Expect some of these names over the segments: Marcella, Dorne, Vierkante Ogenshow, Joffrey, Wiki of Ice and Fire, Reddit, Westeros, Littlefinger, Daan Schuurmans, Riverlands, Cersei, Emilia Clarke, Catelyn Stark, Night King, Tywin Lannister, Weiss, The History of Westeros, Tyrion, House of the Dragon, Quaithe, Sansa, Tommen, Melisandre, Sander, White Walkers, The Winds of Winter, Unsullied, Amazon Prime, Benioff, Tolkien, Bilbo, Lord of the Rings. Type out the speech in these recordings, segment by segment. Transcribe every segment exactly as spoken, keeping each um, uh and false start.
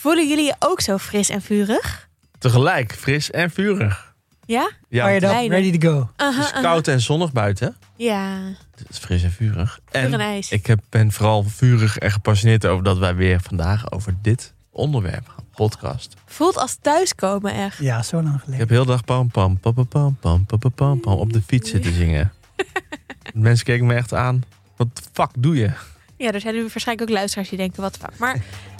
Voelen jullie je ook zo fris en vurig? Tegelijk, fris en vurig. Ja? Ja. Fired up, ready to go. Uh-huh, het is koud uh-huh. en zonnig buiten. Ja. Het is fris en vurig. En, en ijs. Ik heb, ben vooral vurig en gepassioneerd over dat wij weer vandaag over dit onderwerp gaan podcast. Voelt als thuiskomen echt. Ja, zo lang geleden. Ik heb heel dag pam pam pam pam pam pam pam pam pam op de fiets zitten zingen. Mensen keken me echt aan. Wat de fuck doe je? Ja, er zijn nu waarschijnlijk ook luisteraars die denken wat fuck. Maar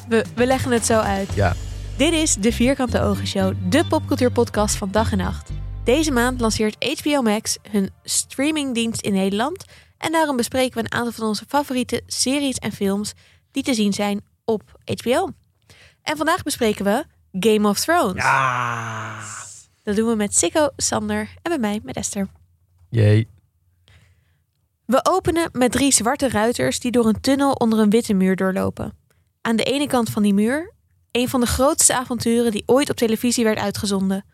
we, we leggen het zo uit. Ja. Dit is de Vierkante Ogenshow, de popcultuurpodcast van dag en nacht. Deze maand lanceert H B O Max hun streamingdienst in Nederland. En daarom bespreken we een aantal van onze favoriete series en films die te zien zijn op H B O. En vandaag bespreken we Game of Thrones. Ja. Dat doen we met Sikko, Sander en bij mij met Esther. Jee. We openen met drie zwarte ruiters die door een tunnel onder een witte muur doorlopen. Aan de ene kant van die muur, een van de grootste avonturen die ooit op televisie werd uitgezonden.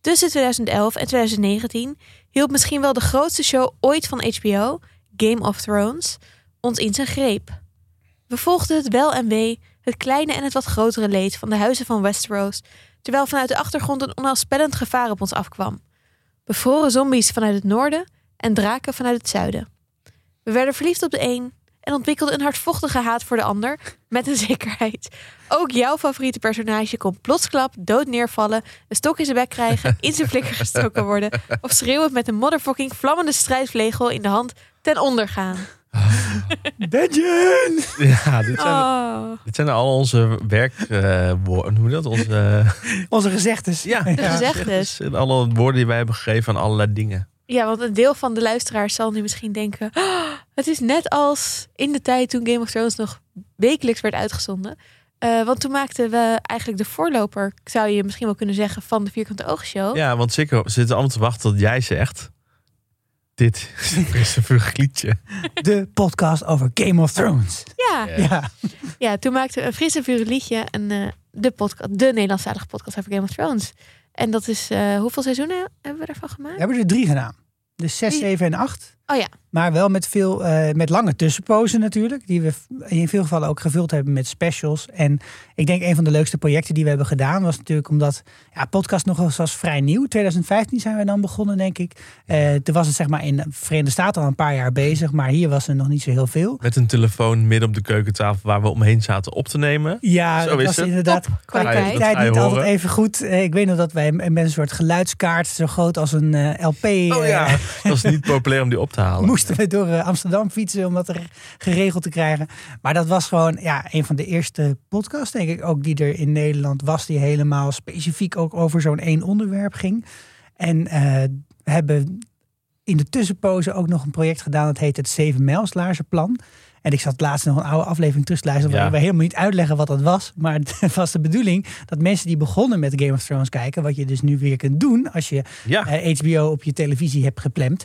Tussen tweeduizend elf en tweeduizend negentien hielp misschien wel de grootste show ooit van H B O, Game of Thrones, ons in zijn greep. We volgden het wel en wee, het kleine en het wat grotere leed van de huizen van Westeros, terwijl vanuit de achtergrond een onheilspellend gevaar op ons afkwam. Bevroren zombies vanuit het noorden en draken vanuit het zuiden. We werden verliefd op de een en ontwikkelden een hardvochtige haat voor de ander, met een zekerheid. Ook jouw favoriete personage kon plotsklap dood neervallen, een stok in zijn bek krijgen, in zijn flikker gestoken worden of schreeuwend met een motherfucking vlammende strijdvlegel in de hand ten onder gaan. Legend! Ja, dit zijn, oh. dit zijn al onze werk... Uh, woorden, hoe noem je dat? Onze, uh... onze gezegdes. Ja, de ja. gezegdes. En alle woorden die wij hebben gegeven aan allerlei dingen. Ja, want een deel van de luisteraars zal nu misschien denken... Oh, het is net als in de tijd toen Game of Thrones nog wekelijks werd uitgezonden. Uh, want toen maakten we eigenlijk de voorloper, zou je misschien wel kunnen zeggen, van de Vierkante Oogshow. Ja, want zeker zitten allemaal te wachten tot jij zegt... Dit is een frisse vurig liedje. De podcast over Game of Thrones. Ja, ja. ja toen maakten we een frisse vurig liedje. En, uh, de, podca- de Nederlandstalige podcast over Game of Thrones. En dat is, uh, hoeveel seizoenen hebben we daarvan gemaakt? We hebben er drie gedaan. Dus zes, drie. zeven en acht. Oh ja. Maar wel met, veel, uh, met lange tussenpozen natuurlijk. Die we in veel gevallen ook gevuld hebben met specials. En ik denk een van de leukste projecten die we hebben gedaan... was natuurlijk omdat... Ja, podcast nog eens was vrij nieuw. tweeduizend vijftien zijn we dan begonnen, denk ik. Uh, toen was het zeg maar in de Verenigde Staten al een paar jaar bezig. Maar hier was er nog niet zo heel veel. Met een telefoon midden op de keukentafel... waar we omheen zaten op te nemen. Ja, zo dat is was het. Inderdaad kwaliteit ja, niet altijd even goed. Uh, ik weet nog dat wij met een soort geluidskaart... zo groot als een uh, L P... Oh ja, uh, dat was niet populair om die op te halen. Moesten we door Amsterdam fietsen om dat er geregeld te krijgen. Maar dat was gewoon ja, een van de eerste podcasts, denk ik, ook die er in Nederland was. Die helemaal specifiek ook over zo'n één onderwerp ging. En uh, we hebben in de tussenpozen ook nog een project gedaan. Dat heet het Zeven Mijlslaarzenplan. En ik zat laatst nog een oude aflevering terug te luisteren... waarin ja. we helemaal niet uitleggen wat dat was. Maar het was de bedoeling dat mensen die begonnen met Game of Thrones kijken... wat je dus nu weer kunt doen als je ja. uh, H B O op je televisie hebt gepland...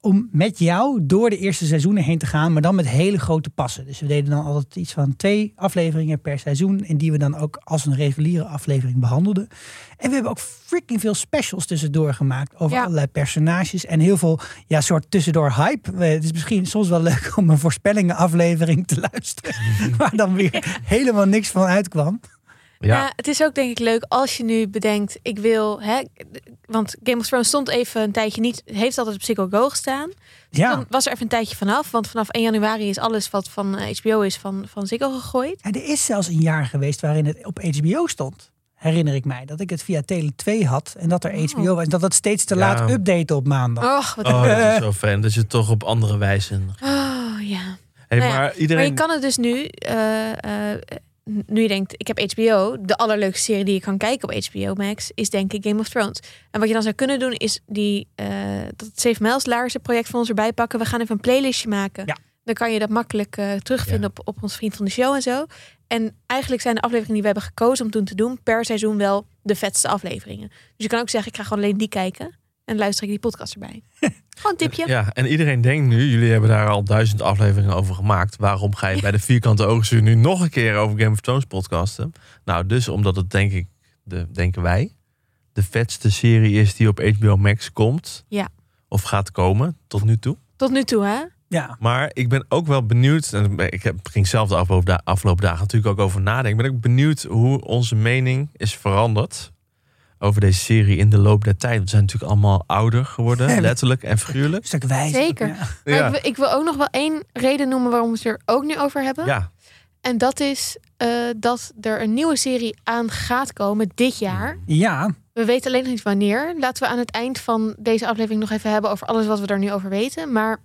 om met jou door de eerste seizoenen heen te gaan... maar dan met hele grote passen. Dus we deden dan altijd iets van twee afleveringen per seizoen... en die we dan ook als een reguliere aflevering behandelden. En we hebben ook freaking veel specials tussendoor gemaakt... over ja. allerlei personages en heel veel ja, soort tussendoor hype. Het is misschien soms wel leuk om een voorspellingenaflevering te luisteren... Mm-hmm. waar dan weer ja. helemaal niks van uitkwam. Ja. Nou, het is ook denk ik leuk als je nu bedenkt... ik wil... Hè, want Game of Thrones stond even een tijdje niet... heeft altijd op Psycho Go gestaan. Dus ja. Dan was er even een tijdje vanaf. Want vanaf één januari is alles wat van H B O is van, van Psycho gegooid. Ja, er is zelfs een jaar geweest waarin het op H B O stond. Herinner ik mij. Dat ik het via Tele twee had. En dat er oh. H B O was. En dat het steeds te ja. laat updaten op maandag. Och, wat oh, dat is zo fijn. Dat je toch op andere wijze... Oh, ja. Hey, nou ja. Maar, iedereen... maar je kan het dus nu... Uh, uh, Nu je denkt, ik heb H B O. De allerleukste serie die je kan kijken op H B O Max... is denk ik Game of Thrones. En wat je dan zou kunnen doen is... die uh, dat Zeven Mijlslaarzen project van ons erbij pakken. We gaan even een playlistje maken. Ja. Dan kan je dat makkelijk uh, terugvinden ja. op, op ons vriend van de show en zo. En eigenlijk zijn de afleveringen die we hebben gekozen om toen te doen... per seizoen wel de vetste afleveringen. Dus je kan ook zeggen, ik ga gewoon alleen die kijken... en luister ik die podcast erbij. Gewoon een tipje. Ja, en iedereen denkt nu... jullie hebben daar al duizend afleveringen over gemaakt. Waarom ga je ja. bij de Vierkante Oogshow nu nog een keer... over Game of Thrones podcasten? Nou, dus omdat het, denk ik, de, denken wij... de vetste serie is die op H B O Max komt. Ja. Of gaat komen, tot nu toe. Tot nu toe, hè? Ja. Maar ik ben ook wel benieuwd, en ik heb, ging zelf de afgelopen da- afgelopen dagen natuurlijk ook over nadenken. Ben ik benieuwd hoe onze mening is veranderd over deze serie in de loop der tijd. We zijn natuurlijk allemaal ouder geworden, letterlijk en figuurlijk. Een stuk wijzer. Zeker. Ja. Maar ja. Ik, wil, ik wil ook nog wel één reden noemen waarom we het er ook nu over hebben. Ja. En dat is uh, dat er een nieuwe serie aan gaat komen dit jaar. Ja. We weten alleen nog niet wanneer. Laten we aan het eind van deze aflevering nog even hebben over alles wat we daar nu over weten. Maar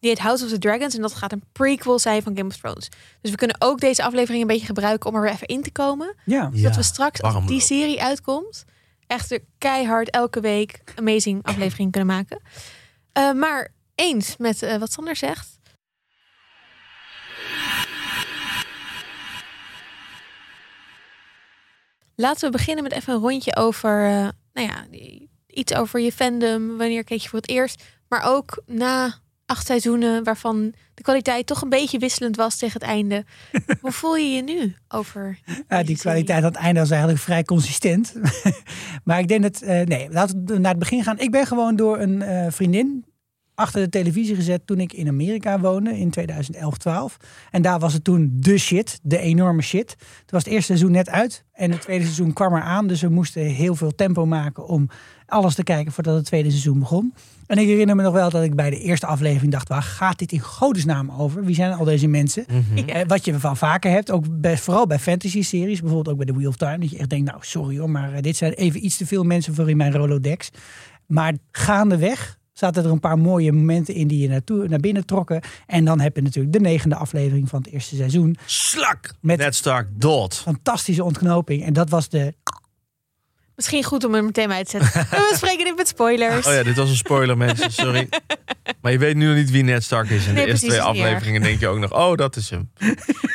die heet House of the Dragons en dat gaat een prequel zijn van Game of Thrones. Dus we kunnen ook deze aflevering een beetje gebruiken om er weer even in te komen. Ja. Zodat ja. we straks, als die serie uitkomt, echt keihard elke week amazing aflevering kunnen maken. Uh, maar eens met uh, wat Sander zegt. Laten we beginnen met even een rondje over, uh, nou ja, iets over je fandom. Wanneer keek je voor het eerst? Maar ook na acht seizoenen waarvan de kwaliteit toch een beetje wisselend was tegen het einde. Hoe voel je je nu over? Ja, die kwaliteit aan het einde was eigenlijk vrij consistent. Maar ik denk dat, uh, nee, laten we naar het begin gaan. Ik ben gewoon door een uh, vriendin achter de televisie gezet toen ik in Amerika woonde in tweeduizend elf twaalf. En daar was het toen de shit, de enorme shit. Toen was het eerste seizoen net uit en het tweede seizoen kwam er aan. Dus we moesten heel veel tempo maken om alles te kijken voordat het tweede seizoen begon. En ik herinner me nog wel dat ik bij de eerste aflevering dacht, waar gaat dit in godesnaam over? Wie zijn al deze mensen? Mm-hmm. Eh, wat je van vaker hebt, ook bij, vooral bij fantasy-series, bijvoorbeeld ook bij The Wheel of Time. Dat je echt denkt, nou sorry hoor, maar dit zijn even iets te veel mensen voor in mijn Rolodex. Maar gaandeweg zaten er een paar mooie momenten in die je naartoe, naar binnen trokken. En dan heb je natuurlijk de negende aflevering van het eerste seizoen. Slak! Met Ned Stark dood. Fantastische ontknoping. En dat was de... Misschien goed om hem meteen uit te zetten. We spreken dit met spoilers. Oh ja, dit was een spoiler, mensen. Sorry. Maar je weet nu nog niet wie Ned Stark is. In nee, de eerste twee afleveringen denk je ook nog, oh, dat is hem.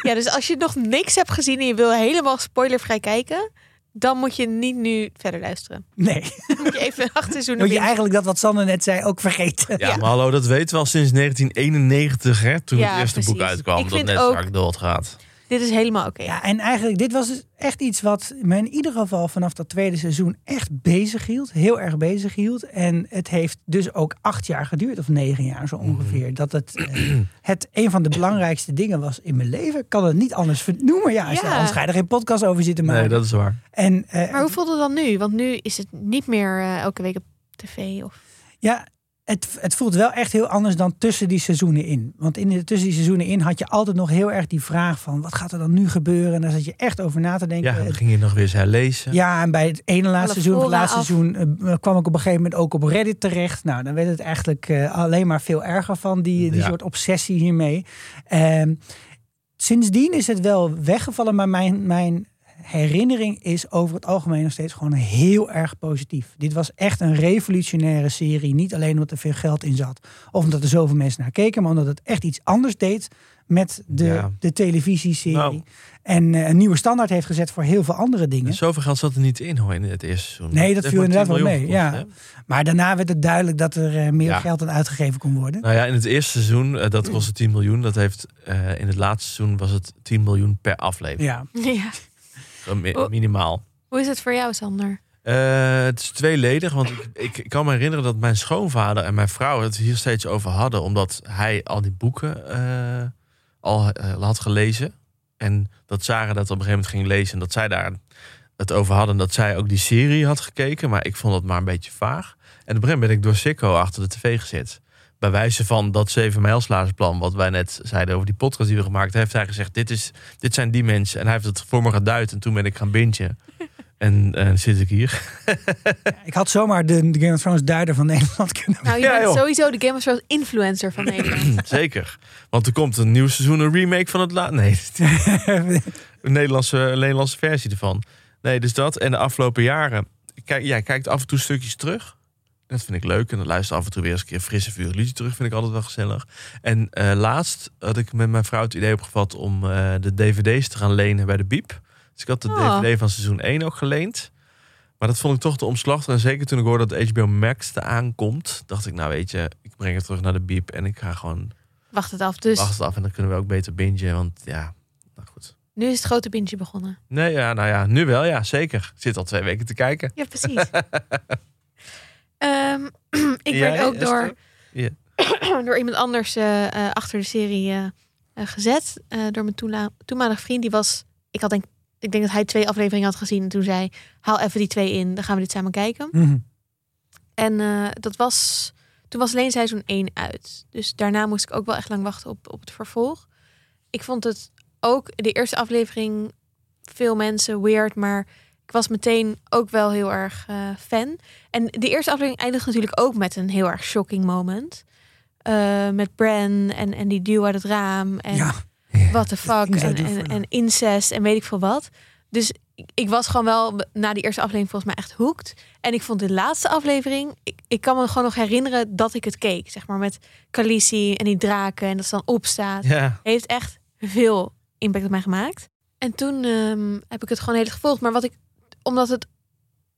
Ja, dus als je nog niks hebt gezien en je wil helemaal spoilervrij kijken, dan moet je niet nu verder luisteren. Nee. Dan moet je even acht seizoenen moet je binnen. Eigenlijk dat wat Sander net zei ook vergeten. Ja, ja. Maar hallo, dat weten we al sinds negentien eenennegentig, hè, toen ja, het eerste precies. boek uitkwam. Ik dat Ned Stark ook doodgaat. Dit is helemaal oké. Okay. Ja, en eigenlijk, dit was dus echt iets wat me in ieder geval vanaf dat tweede seizoen echt bezig hield. Heel erg bezig hield. En het heeft dus ook acht jaar geduurd, of negen jaar zo ongeveer. Mm. Dat het, eh, het een van de belangrijkste dingen was in mijn leven. Ik kan het niet anders vernoemen. Ja, ja. Anders ga je er geen podcast over zitten maken. Nee, dat is waar. En, eh, maar hoe voelt het dan nu? Want nu is het niet meer uh, elke week op tv. Of... Ja, Het, het voelt wel echt heel anders dan tussen die seizoenen in. Want in de, tussen die seizoenen in had je altijd nog heel erg die vraag van, wat gaat er dan nu gebeuren? En daar zat je echt over na te denken. Ja, dan ging je nog weer eens herlezen. Ja, en bij het ene laatste seizoen, het laatste af. seizoen... Uh, kwam ik op een gegeven moment ook op Reddit terecht. Nou, dan werd het eigenlijk uh, alleen maar veel erger van, die, die ja. soort obsessie hiermee. Uh, sindsdien is het wel weggevallen, maar mijn... mijn herinnering is over het algemeen nog steeds gewoon heel erg positief. Dit was echt een revolutionaire serie. Niet alleen omdat er veel geld in zat. Of omdat er zoveel mensen naar keken. Maar omdat het echt iets anders deed met de, ja. de televisieserie. Nou. En uh, een nieuwe standaard heeft gezet voor heel veel andere dingen. Dus zoveel geld zat er niet in hoor, in het eerste seizoen. Nee, dat, dat viel inderdaad wel mee. Gekost, ja. Maar daarna werd het duidelijk dat er uh, meer ja. geld aan uitgegeven kon worden. Nou ja, in het eerste seizoen, uh, dat kostte tien miljoen. Dat heeft uh, in het laatste seizoen was het tien miljoen per aflevering. Ja. ja. Minimaal. Hoe is het voor jou, Sander? Uh, het is tweeledig, want ik, ik, ik kan me herinneren dat mijn schoonvader en mijn vrouw het hier steeds over hadden, omdat hij al die boeken uh, al uh, had gelezen. En dat Sarah dat op een gegeven moment ging lezen en dat zij daar het over hadden, dat zij ook die serie had gekeken, maar ik vond dat maar een beetje vaag. En op een gegeven moment ben ik door Sikko achter de tv gezet. Bij wijze van dat zeven mijlslaarsplan, wat wij net zeiden over die podcast die we gemaakt hebben, heeft hij gezegd, dit, is, dit zijn die mensen. En hij heeft het voor me geduid en toen ben ik gaan bingen. En uh, zit ik hier. Ja, ik had zomaar de, de Game of Thrones duider van Nederland kunnen maken. Nou, je ja, bent joh. sowieso de Game of Thrones influencer van Nederland. Zeker. Want er komt een nieuw seizoen, een remake van het laatste. Nee, een Nederlandse, een Nederlandse versie ervan. Nee, dus dat. En de afgelopen jaren, kijk, jij kijkt af en toe stukjes terug. Dat vind ik leuk. En dan luister af en toe weer eens een keer frisse vuur liedje terug. Vind ik altijd wel gezellig. En uh, laatst had ik met mijn vrouw het idee opgevat om uh, de D V D's te gaan lenen bij de Biep. Dus ik had de oh. D V D van seizoen één ook geleend. Maar dat vond ik toch te omslachtig. En zeker toen ik hoorde dat H B O Max te aankomt, dacht ik, nou weet je, ik breng het terug naar de Biep. En ik ga gewoon... Wacht het af dus. Wacht het af en dan kunnen we ook beter bingen. Want ja, nou goed. Nu is het grote bingje begonnen. Nee, ja, nou ja, nu wel. Ja, zeker. Ik zit al twee weken te kijken. Ja, precies. Um, ik ben ja, ook Esther? door... Ja. door iemand anders uh, uh, achter de serie uh, uh, gezet. Uh, door mijn toela- toenmalige vriend. Die was, ik had denk, ik denk dat hij twee afleveringen had gezien. En toen zei, haal even die twee in. Dan gaan we dit samen kijken. Mm-hmm. En uh, dat was, toen was alleen seizoen één uit. Dus daarna moest ik ook wel echt lang wachten op, op het vervolg. Ik vond het ook, de eerste aflevering, veel mensen weird, maar ik was meteen ook wel heel erg uh, fan. En de eerste aflevering eindigt natuurlijk ook met een heel erg shocking moment. Uh, met Bran en, en die duw uit het raam. En ja. Yeah. What the fuck. En, en, en incest en weet ik veel wat. Dus ik, ik was gewoon wel na die eerste aflevering volgens mij echt hooked. En ik vond de laatste aflevering... Ik, ik kan me gewoon nog herinneren dat ik het keek. Zeg maar met Khaleesi en die draken. En dat ze dan opstaat. Yeah. Heeft echt veel impact op mij gemaakt. En toen um, heb ik het gewoon heel gevolgd. Maar wat ik... Omdat het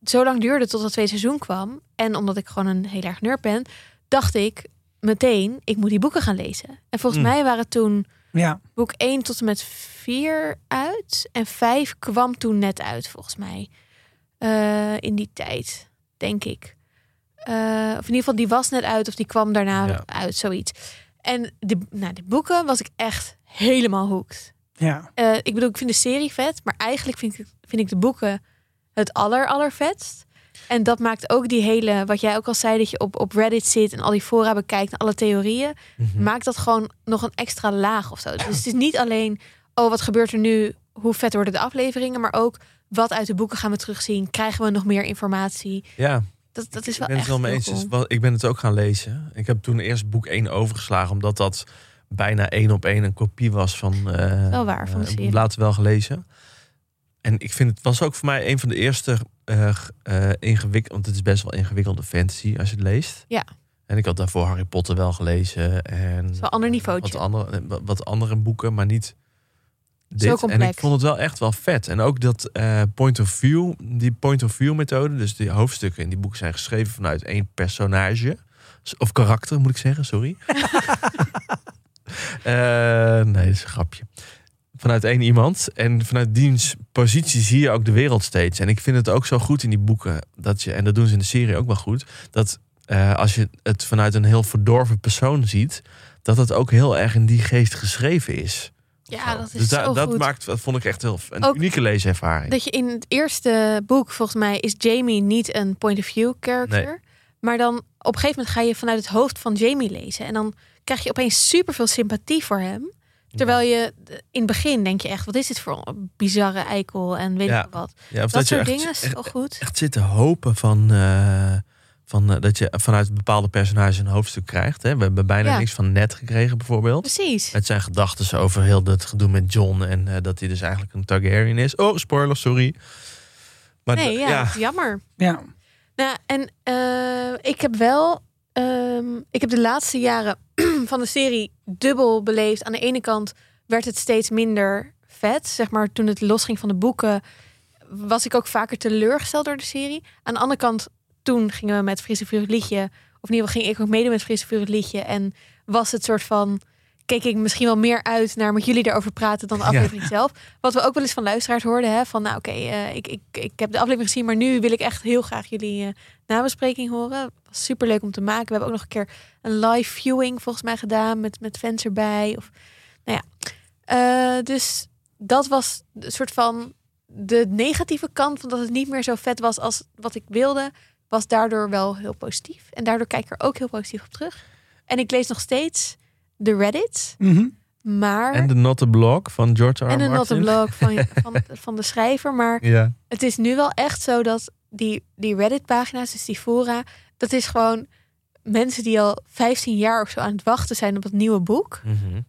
zo lang duurde tot het tweede seizoen kwam. En omdat ik gewoon een heel erg nerd ben. Dacht ik meteen, ik moet die boeken gaan lezen. En volgens mm. mij waren toen ja. boek één tot en met vier uit. En vijf kwam toen net uit, volgens mij. Uh, in die tijd, denk ik. Uh, of in ieder geval, die was net uit. Of die kwam daarna ja. uit, zoiets. En de, nou, de boeken was ik echt helemaal hooked. Ja. Uh, ik bedoel, ik vind de serie vet. Maar eigenlijk vind ik, vind ik de boeken... het aller, allervetst. En dat maakt ook die hele... wat jij ook al zei, dat je op, op Reddit zit... en al die fora bekijkt en alle theorieën... Mm-hmm. maakt dat gewoon nog een extra laag of zo. Dus het is niet alleen... oh, wat gebeurt er nu? Hoe vet worden de afleveringen? Maar ook, wat uit de boeken gaan we terugzien? Krijgen we nog meer informatie? Ja. Dat, dat is wel echt heel cool. Ik ben het ook gaan lezen. Ik heb toen eerst boek één overgeslagen... omdat dat bijna één op één een kopie was van... Uh, wel waar, van de serie. Uh, later wel gelezen... En ik vind het was ook voor mij een van de eerste uh, uh, ingewikkeld, want het is best wel ingewikkelde fantasy als je het leest. Ja. En ik had daarvoor Harry Potter wel gelezen en wel een ander niveautje. Wat andere, wat andere boeken, maar niet dit. Zo complex. En ik vond het wel echt wel vet. En ook dat uh, point of view, die point of view methode, dus die hoofdstukken in die boeken zijn geschreven vanuit één personage of karakter, moet ik zeggen. Sorry. uh, nee, dat is een grapje. Vanuit één iemand. En vanuit diens positie zie je ook de wereld steeds. En ik vind het ook zo goed in die boeken. Dat je, en dat doen ze in de serie ook wel goed. Dat uh, als je het vanuit een heel verdorven persoon ziet. Dat het ook heel erg in die geest geschreven is. Ja, dat is dus da- zo dat goed. Maakt, dat vond ik echt heel een ook unieke leeservaring. Dat je in het eerste boek, volgens mij, is Jamie niet een point of view character. Nee. Maar dan op een gegeven moment ga je vanuit het hoofd van Jamie lezen. En dan krijg je opeens superveel sympathie voor hem. Terwijl je in het begin denk je echt... wat is dit voor een bizarre eikel en weet ja. ik wat. Ja, of dat, dat soort je dingen echt, is al goed. Echt zitten hopen van... Uh, van uh, dat je vanuit bepaalde personages een hoofdstuk krijgt. Hè? We hebben bijna ja. niks van Ned gekregen bijvoorbeeld. Precies. Het zijn gedachten over heel dat gedoe met Jon... en uh, dat hij dus eigenlijk een Targaryen is. Oh, spoiler, sorry. Maar nee, d- ja, ja. jammer. Ja. Nou, en uh, ik heb wel... Um, ik heb de laatste jaren van de serie dubbel beleefd. Aan de ene kant werd het steeds minder vet. Zeg maar, toen het losging van de boeken... was ik ook vaker teleurgesteld door de serie. Aan de andere kant, toen gingen we met Fris en Vurig Liedje... of in ieder geval ging ik ook meedoen met Fris en Vurig Liedje... en was het soort van... keek ik misschien wel meer uit naar met jullie daarover praten... dan de aflevering ja. zelf. Wat we ook wel eens van luisteraars hoorden. Hè? Van nou oké, okay, uh, ik, ik, ik heb de aflevering gezien... maar nu wil ik echt heel graag jullie uh, nabespreking horen. Was super leuk om te maken. We hebben ook nog een keer een live viewing volgens mij gedaan... met, met fans erbij. Of, nou ja. Uh, dus dat was een soort van de negatieve kant... van dat het niet meer zo vet was als wat ik wilde... was daardoor wel heel positief. En daardoor kijk ik er ook heel positief op terug. En ik lees nog steeds... de Reddit, mm-hmm. maar... En de Not a Blog van George R. R. Martin. En de Not a Blog van, van, van de schrijver. Maar yeah. het is nu wel echt zo dat die, die Reddit-pagina's, dus die fora... dat is gewoon mensen die al vijftien jaar of zo aan het wachten zijn op het nieuwe boek. Mm-hmm.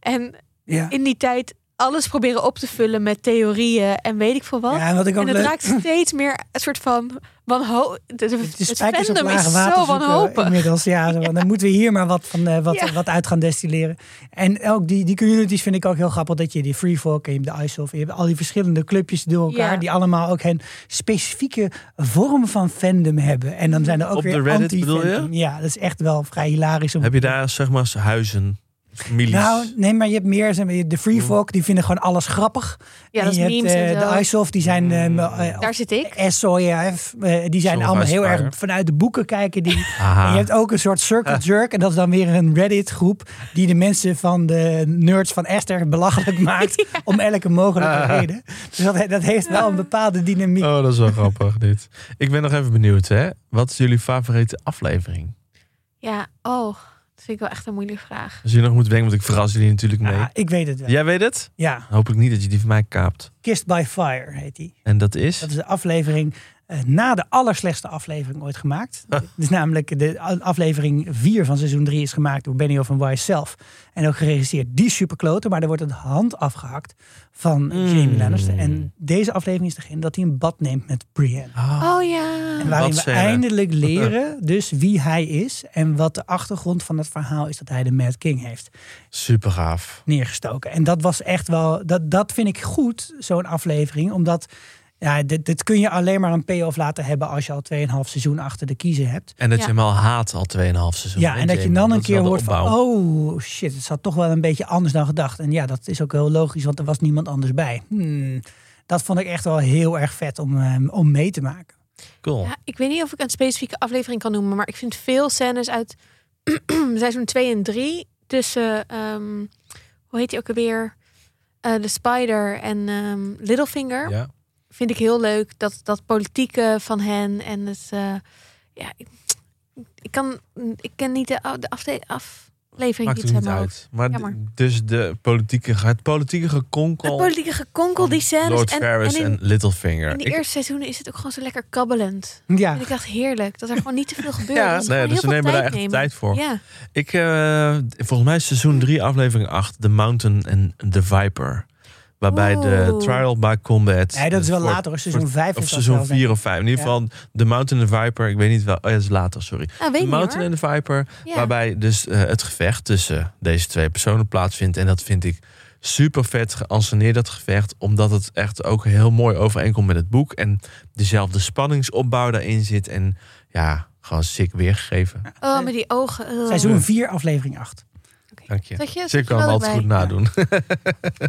En yeah. in die tijd alles proberen op te vullen met theorieën en weet ik veel wat. Ja, en wat ik ook en het leuk... raakt steeds meer een soort van... Wanho- de, de, de het fandom is zo wanhopig. Inmiddels, ja, ja. Dan moeten we hier maar wat, van, uh, wat, ja. wat uit gaan destilleren. En ook die, die communities vind ik ook heel grappig. Dat je die Free Folk en je hebt de I S O F. Je hebt al die verschillende clubjes door elkaar. Ja. Die allemaal ook hun specifieke vorm van fandom hebben. En dan zijn er ook op weer anti-fandom. Op de Reddit bedoel je? Ja, dat is echt wel vrij hilarisch. Om... Heb je daar zeg maar huizen? families. Nou, nee, maar je hebt meer. De Free Folk, die vinden gewoon alles grappig. Ja, en je hebt uh, de IJsself, die zijn... Mm. Uh, daar zit ik. S O J F, uh, die zijn Zo allemaal heel erg vanuit de boeken kijken. Die, en je hebt ook een soort circle jerk. En dat is dan weer een Reddit-groep die de mensen van de nerds van Esther belachelijk maakt. Ja. Om elke mogelijke ah. reden. Dus dat, dat heeft wel een bepaalde dynamiek. Oh, dat is wel grappig dit. Ik ben nog even benieuwd, hè. Wat is jullie favoriete aflevering? Ja, oh... Dat vind ik wel echt een moeilijke vraag. Als je nog moet denken, want ik verras jullie natuurlijk mee. Ah, ik weet het wel. Jij weet het? Ja. Hopelijk niet dat je die van mij kaapt. Kissed by Fire heet die. En dat is? Dat is de aflevering uh, na de allerslechtste aflevering ooit gemaakt. Ah. Dus namelijk de aflevering vier van seizoen drie is gemaakt door Benioff en Weiss zelf. En ook geregisseerd. Die superkloten, maar er wordt een hand afgehakt van mm. Jamie Lannister. En deze aflevering is degene dat hij een bad neemt met Brienne. Oh, oh ja. En waarin we eindelijk leren dus wie hij is. En wat de achtergrond van het verhaal is dat hij de Mad King heeft. Super gaaf. Neergestoken. En dat was echt wel... Dat, dat vind ik goed, zo'n aflevering. Omdat... Ja, dit, dit kun je alleen maar een payoff laten hebben als je al tweeënhalf seizoen achter de kiezen hebt. En dat ja. je hem al haat al tweeënhalf seizoen. Ja, en dat je dan een keer hoort van, oh shit, het zat toch wel een beetje anders dan gedacht. En ja, dat is ook heel logisch, want er was niemand anders bij. Hmm, dat vond ik echt wel heel erg vet om, um, om mee te maken. Cool. Ja, ik weet niet of ik een specifieke aflevering kan noemen, maar ik vind veel scènes uit seizoen twee en drie tussen, um, hoe heet die ook alweer? Uh, The Spider en um, Littlefinger. Ja. Vind ik heel leuk, dat, dat politieke van hen en het... Uh, ja, ik, ik kan... Ik ken niet de, de afle- aflevering... Maakt niet helemaal uit. Maar d- dus de politieke... Het politieke gekonkel... Het politieke gekonkel, die scènes... Lord Ferris en, en, en Littlefinger. In de ik, eerste seizoenen is het ook gewoon zo lekker kabbelend. Ja. En ik dacht, heerlijk, dat er gewoon niet te veel gebeurt. Ja, dus nee, dus ze nemen daar echt nemen. tijd voor. Ja. Ik, uh, volgens mij is seizoen drie, aflevering acht... The Mountain en The Viper... Waarbij Oeh. de Trial by Combat... Nee, dat is wel voor, later, seizoen vijf. Of seizoen vier of vijf. In ieder geval The Mountain en The Viper. Ik weet niet wel... Oh ja, dat is later, sorry. Ah, The Mountain en The Viper. Ja. Waarbij dus uh, het gevecht tussen deze twee personen plaatsvindt. En dat vind ik super vet geanceneerd, dat gevecht. Omdat het echt ook heel mooi overeenkomt met het boek. En dezelfde spanningsopbouw daarin zit. En ja, gewoon sick weergegeven. Oh, met die ogen. Oh. Seizoen vier, aflevering acht. Dank je. Zeg je, zeg je kan hem altijd bij. goed nadoen. Ja. Okay.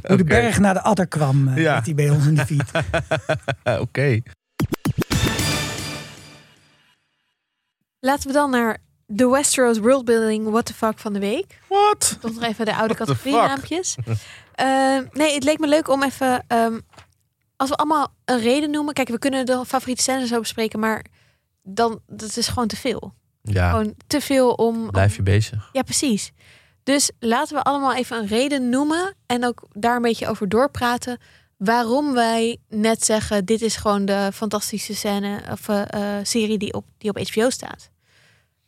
Hoe de berg naar de adder kwam, uh, ja. die bij ons in de feed. Oké. Okay. Laten we dan naar de Westeros Worldbuilding What the Fuck van de week. Wat? Tot nog even de oude categorie-raampjes. Uh, nee, het leek me leuk om even... Um, als we allemaal een reden noemen... Kijk, we kunnen de favoriete scènes zo bespreken, maar dan, dat is gewoon te veel. Ja. Gewoon te veel om... Blijf je om, bezig. Ja, precies. Dus laten we allemaal even een reden noemen en ook daar een beetje over doorpraten. Waarom wij net zeggen, dit is gewoon de fantastische scène of uh, uh, serie die op, die op H B O staat.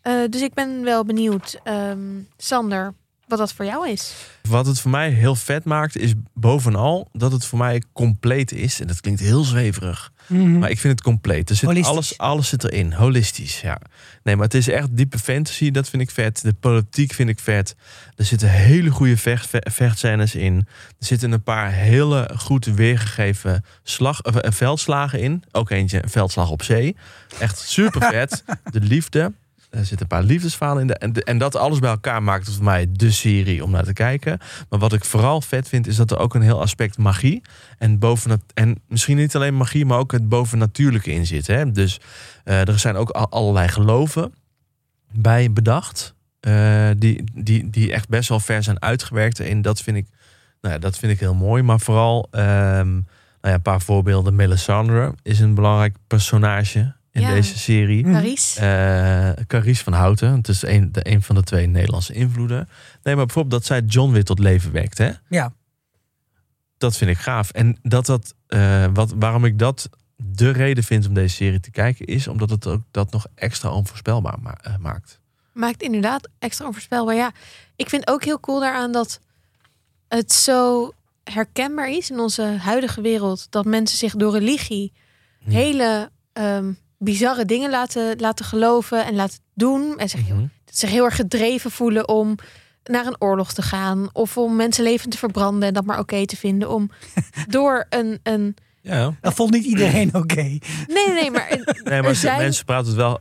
Uh, dus ik ben wel benieuwd, um, Sander, wat dat voor jou is. Wat het voor mij heel vet maakt is bovenal dat het voor mij compleet is. En dat klinkt heel zweverig. Mm-hmm. Maar ik vind het compleet. Er zit alles, alles zit erin. Holistisch, ja. Nee, maar het is echt diepe fantasy. Dat vind ik vet. De politiek vind ik vet. Er zitten hele goede vecht, vechtscènes in. Er zitten een paar hele goed weergegeven slag, uh, veldslagen in. Ook eentje, een veldslag op zee. Echt super vet. De liefde. Er zitten een paar liefdesverhalen in. De, en, de, en dat alles bij elkaar maakt het voor mij de serie om naar te kijken. Maar wat ik vooral vet vind, is dat er ook een heel aspect magie. En, boven, en misschien niet alleen magie, maar ook het bovennatuurlijke in zit. Hè? Dus uh, er zijn ook al, allerlei geloven bij bedacht. Uh, die, die, die echt best wel ver zijn uitgewerkt. En dat vind ik, nou ja, dat vind ik heel mooi. Maar vooral um, nou ja, een paar voorbeelden. Melisandre is een belangrijk personage... in ja. deze serie. Carice. Uh, Carice van Houten. Het is een, de, een van de twee Nederlandse invloeden. Nee, maar bijvoorbeeld dat zij John weer tot leven wekt. Hè? Ja. Dat vind ik gaaf. En dat dat, uh, wat, waarom ik dat de reden vind om deze serie te kijken... is omdat het ook dat nog extra onvoorspelbaar ma- uh, maakt. Maakt inderdaad extra onvoorspelbaar, ja. Ik vind ook heel cool daaraan dat het zo herkenbaar is... in onze huidige wereld. Dat mensen zich door religie ja. hele... Um, bizarre dingen laten, laten geloven en laten doen. En zich, mm-hmm. zich heel erg gedreven voelen om naar een oorlog te gaan. Of om mensenlevend te verbranden en dat maar oké okay te vinden. Om door een... een ja. Dat vond niet iedereen oké. Okay. Nee, nee, maar... nee, maar zijn... mensen praten het wel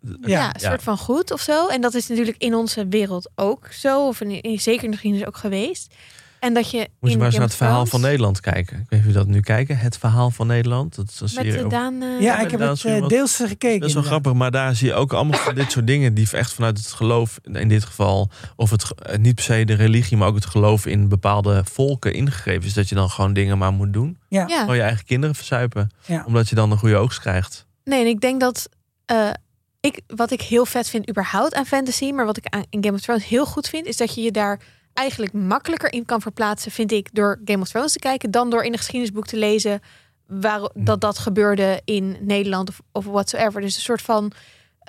ja, ja, een soort van goed of zo. En dat is natuurlijk in onze wereld ook zo. Of in, in, zeker in de geschiedenis ook geweest. En dat je Moet je maar eens naar het verhaal van Nederland kijken. Ik weet niet of jullie dat nu kijken. Het verhaal van Nederland. Dat is Met de Daan, uh, ja, ik heb Daan het uh, deels gekeken. Dat is wel grappig, maar daar zie je ook allemaal van dit soort dingen... die echt vanuit het geloof, in dit geval... of het niet per se de religie, maar ook het geloof... in bepaalde volken ingegeven is. Dat je dan gewoon dingen maar moet doen. Ja. Ja. Gewoon je eigen kinderen verzuipen. Ja. Omdat je dan een goede oogst krijgt. Nee, en ik denk dat... Uh, ik, wat ik heel vet vind überhaupt aan fantasy... maar wat ik aan, in Game of Thrones heel goed vind... is dat je je daar... eigenlijk makkelijker in kan verplaatsen, vind ik, door Game of Thrones te kijken, dan door in een geschiedenisboek te lezen waar dat dat gebeurde in Nederland of, of whatsoever. Dus een soort van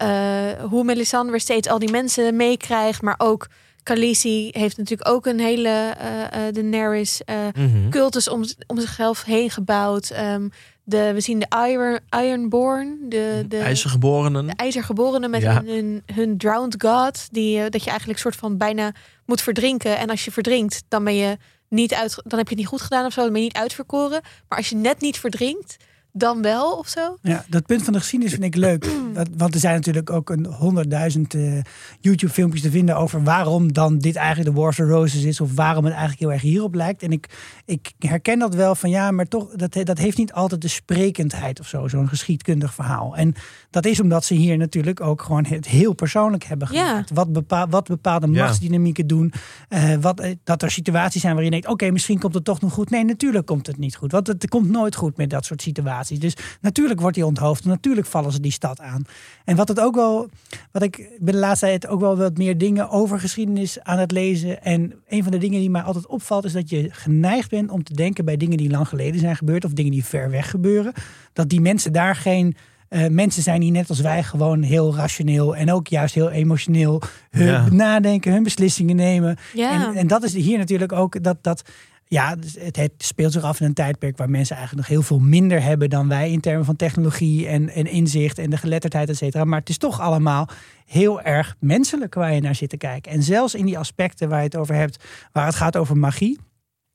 uh, hoe Melisandre steeds al die mensen meekrijgt, maar ook Khaleesi heeft natuurlijk ook een hele uh, Daenerys uh, mm-hmm. cultus om, om zichzelf heen gebouwd. Um, de, we zien de Iron, Ironborn, de, de IJzergeborenen. De IJzergeborenen met ja. hun, hun, hun drowned god, die uh, dat je eigenlijk soort van bijna moet verdrinken. En als je verdrinkt, dan ben je niet uit, dan heb je het niet goed gedaan of zo, dan ben je niet uitverkoren. Maar als je net niet verdrinkt, dan wel of zo. Ja, dat punt van de geschiedenis vind ik leuk. Dat, want er zijn natuurlijk ook een honderdduizend uh, YouTube-filmpjes te vinden over waarom dan dit eigenlijk de Wars of Roses is of waarom het eigenlijk heel erg hierop lijkt. En ik, ik herken dat wel van ja, maar toch, dat, dat heeft niet altijd de sprekendheid of zo, zo'n geschiedkundig verhaal. En dat is omdat ze hier natuurlijk ook gewoon het heel persoonlijk hebben gemaakt. Ja. Wat, bepaal, wat bepaalde ja. machtsdynamieken doen. Uh, wat, dat er situaties zijn waarin je denkt, oké, okay, misschien komt het toch nog goed. Nee, natuurlijk komt het niet goed. Want het komt nooit goed met dat soort situaties. Dus natuurlijk wordt hij onthoofd. Natuurlijk vallen ze die stad aan. En wat het ook wel, wat ik bij de laatste tijd ook wel wat meer dingen over geschiedenis aan het lezen. En een van de dingen die mij altijd opvalt is dat je geneigd bent om te denken bij dingen die lang geleden zijn gebeurd of dingen die ver weg gebeuren. Dat die mensen daar geen uh, mensen zijn die net als wij gewoon heel rationeel en ook juist heel emotioneel hun ja. nadenken, hun beslissingen nemen. Ja. En, en dat is hier natuurlijk ook dat dat. Ja, het, het speelt zich af in een tijdperk waar mensen eigenlijk nog heel veel minder hebben dan wij in termen van technologie en, en inzicht en de geletterdheid, et cetera. Maar het is toch allemaal heel erg menselijk waar je naar zit te kijken. En zelfs in die aspecten waar je het over hebt, waar het gaat over magie,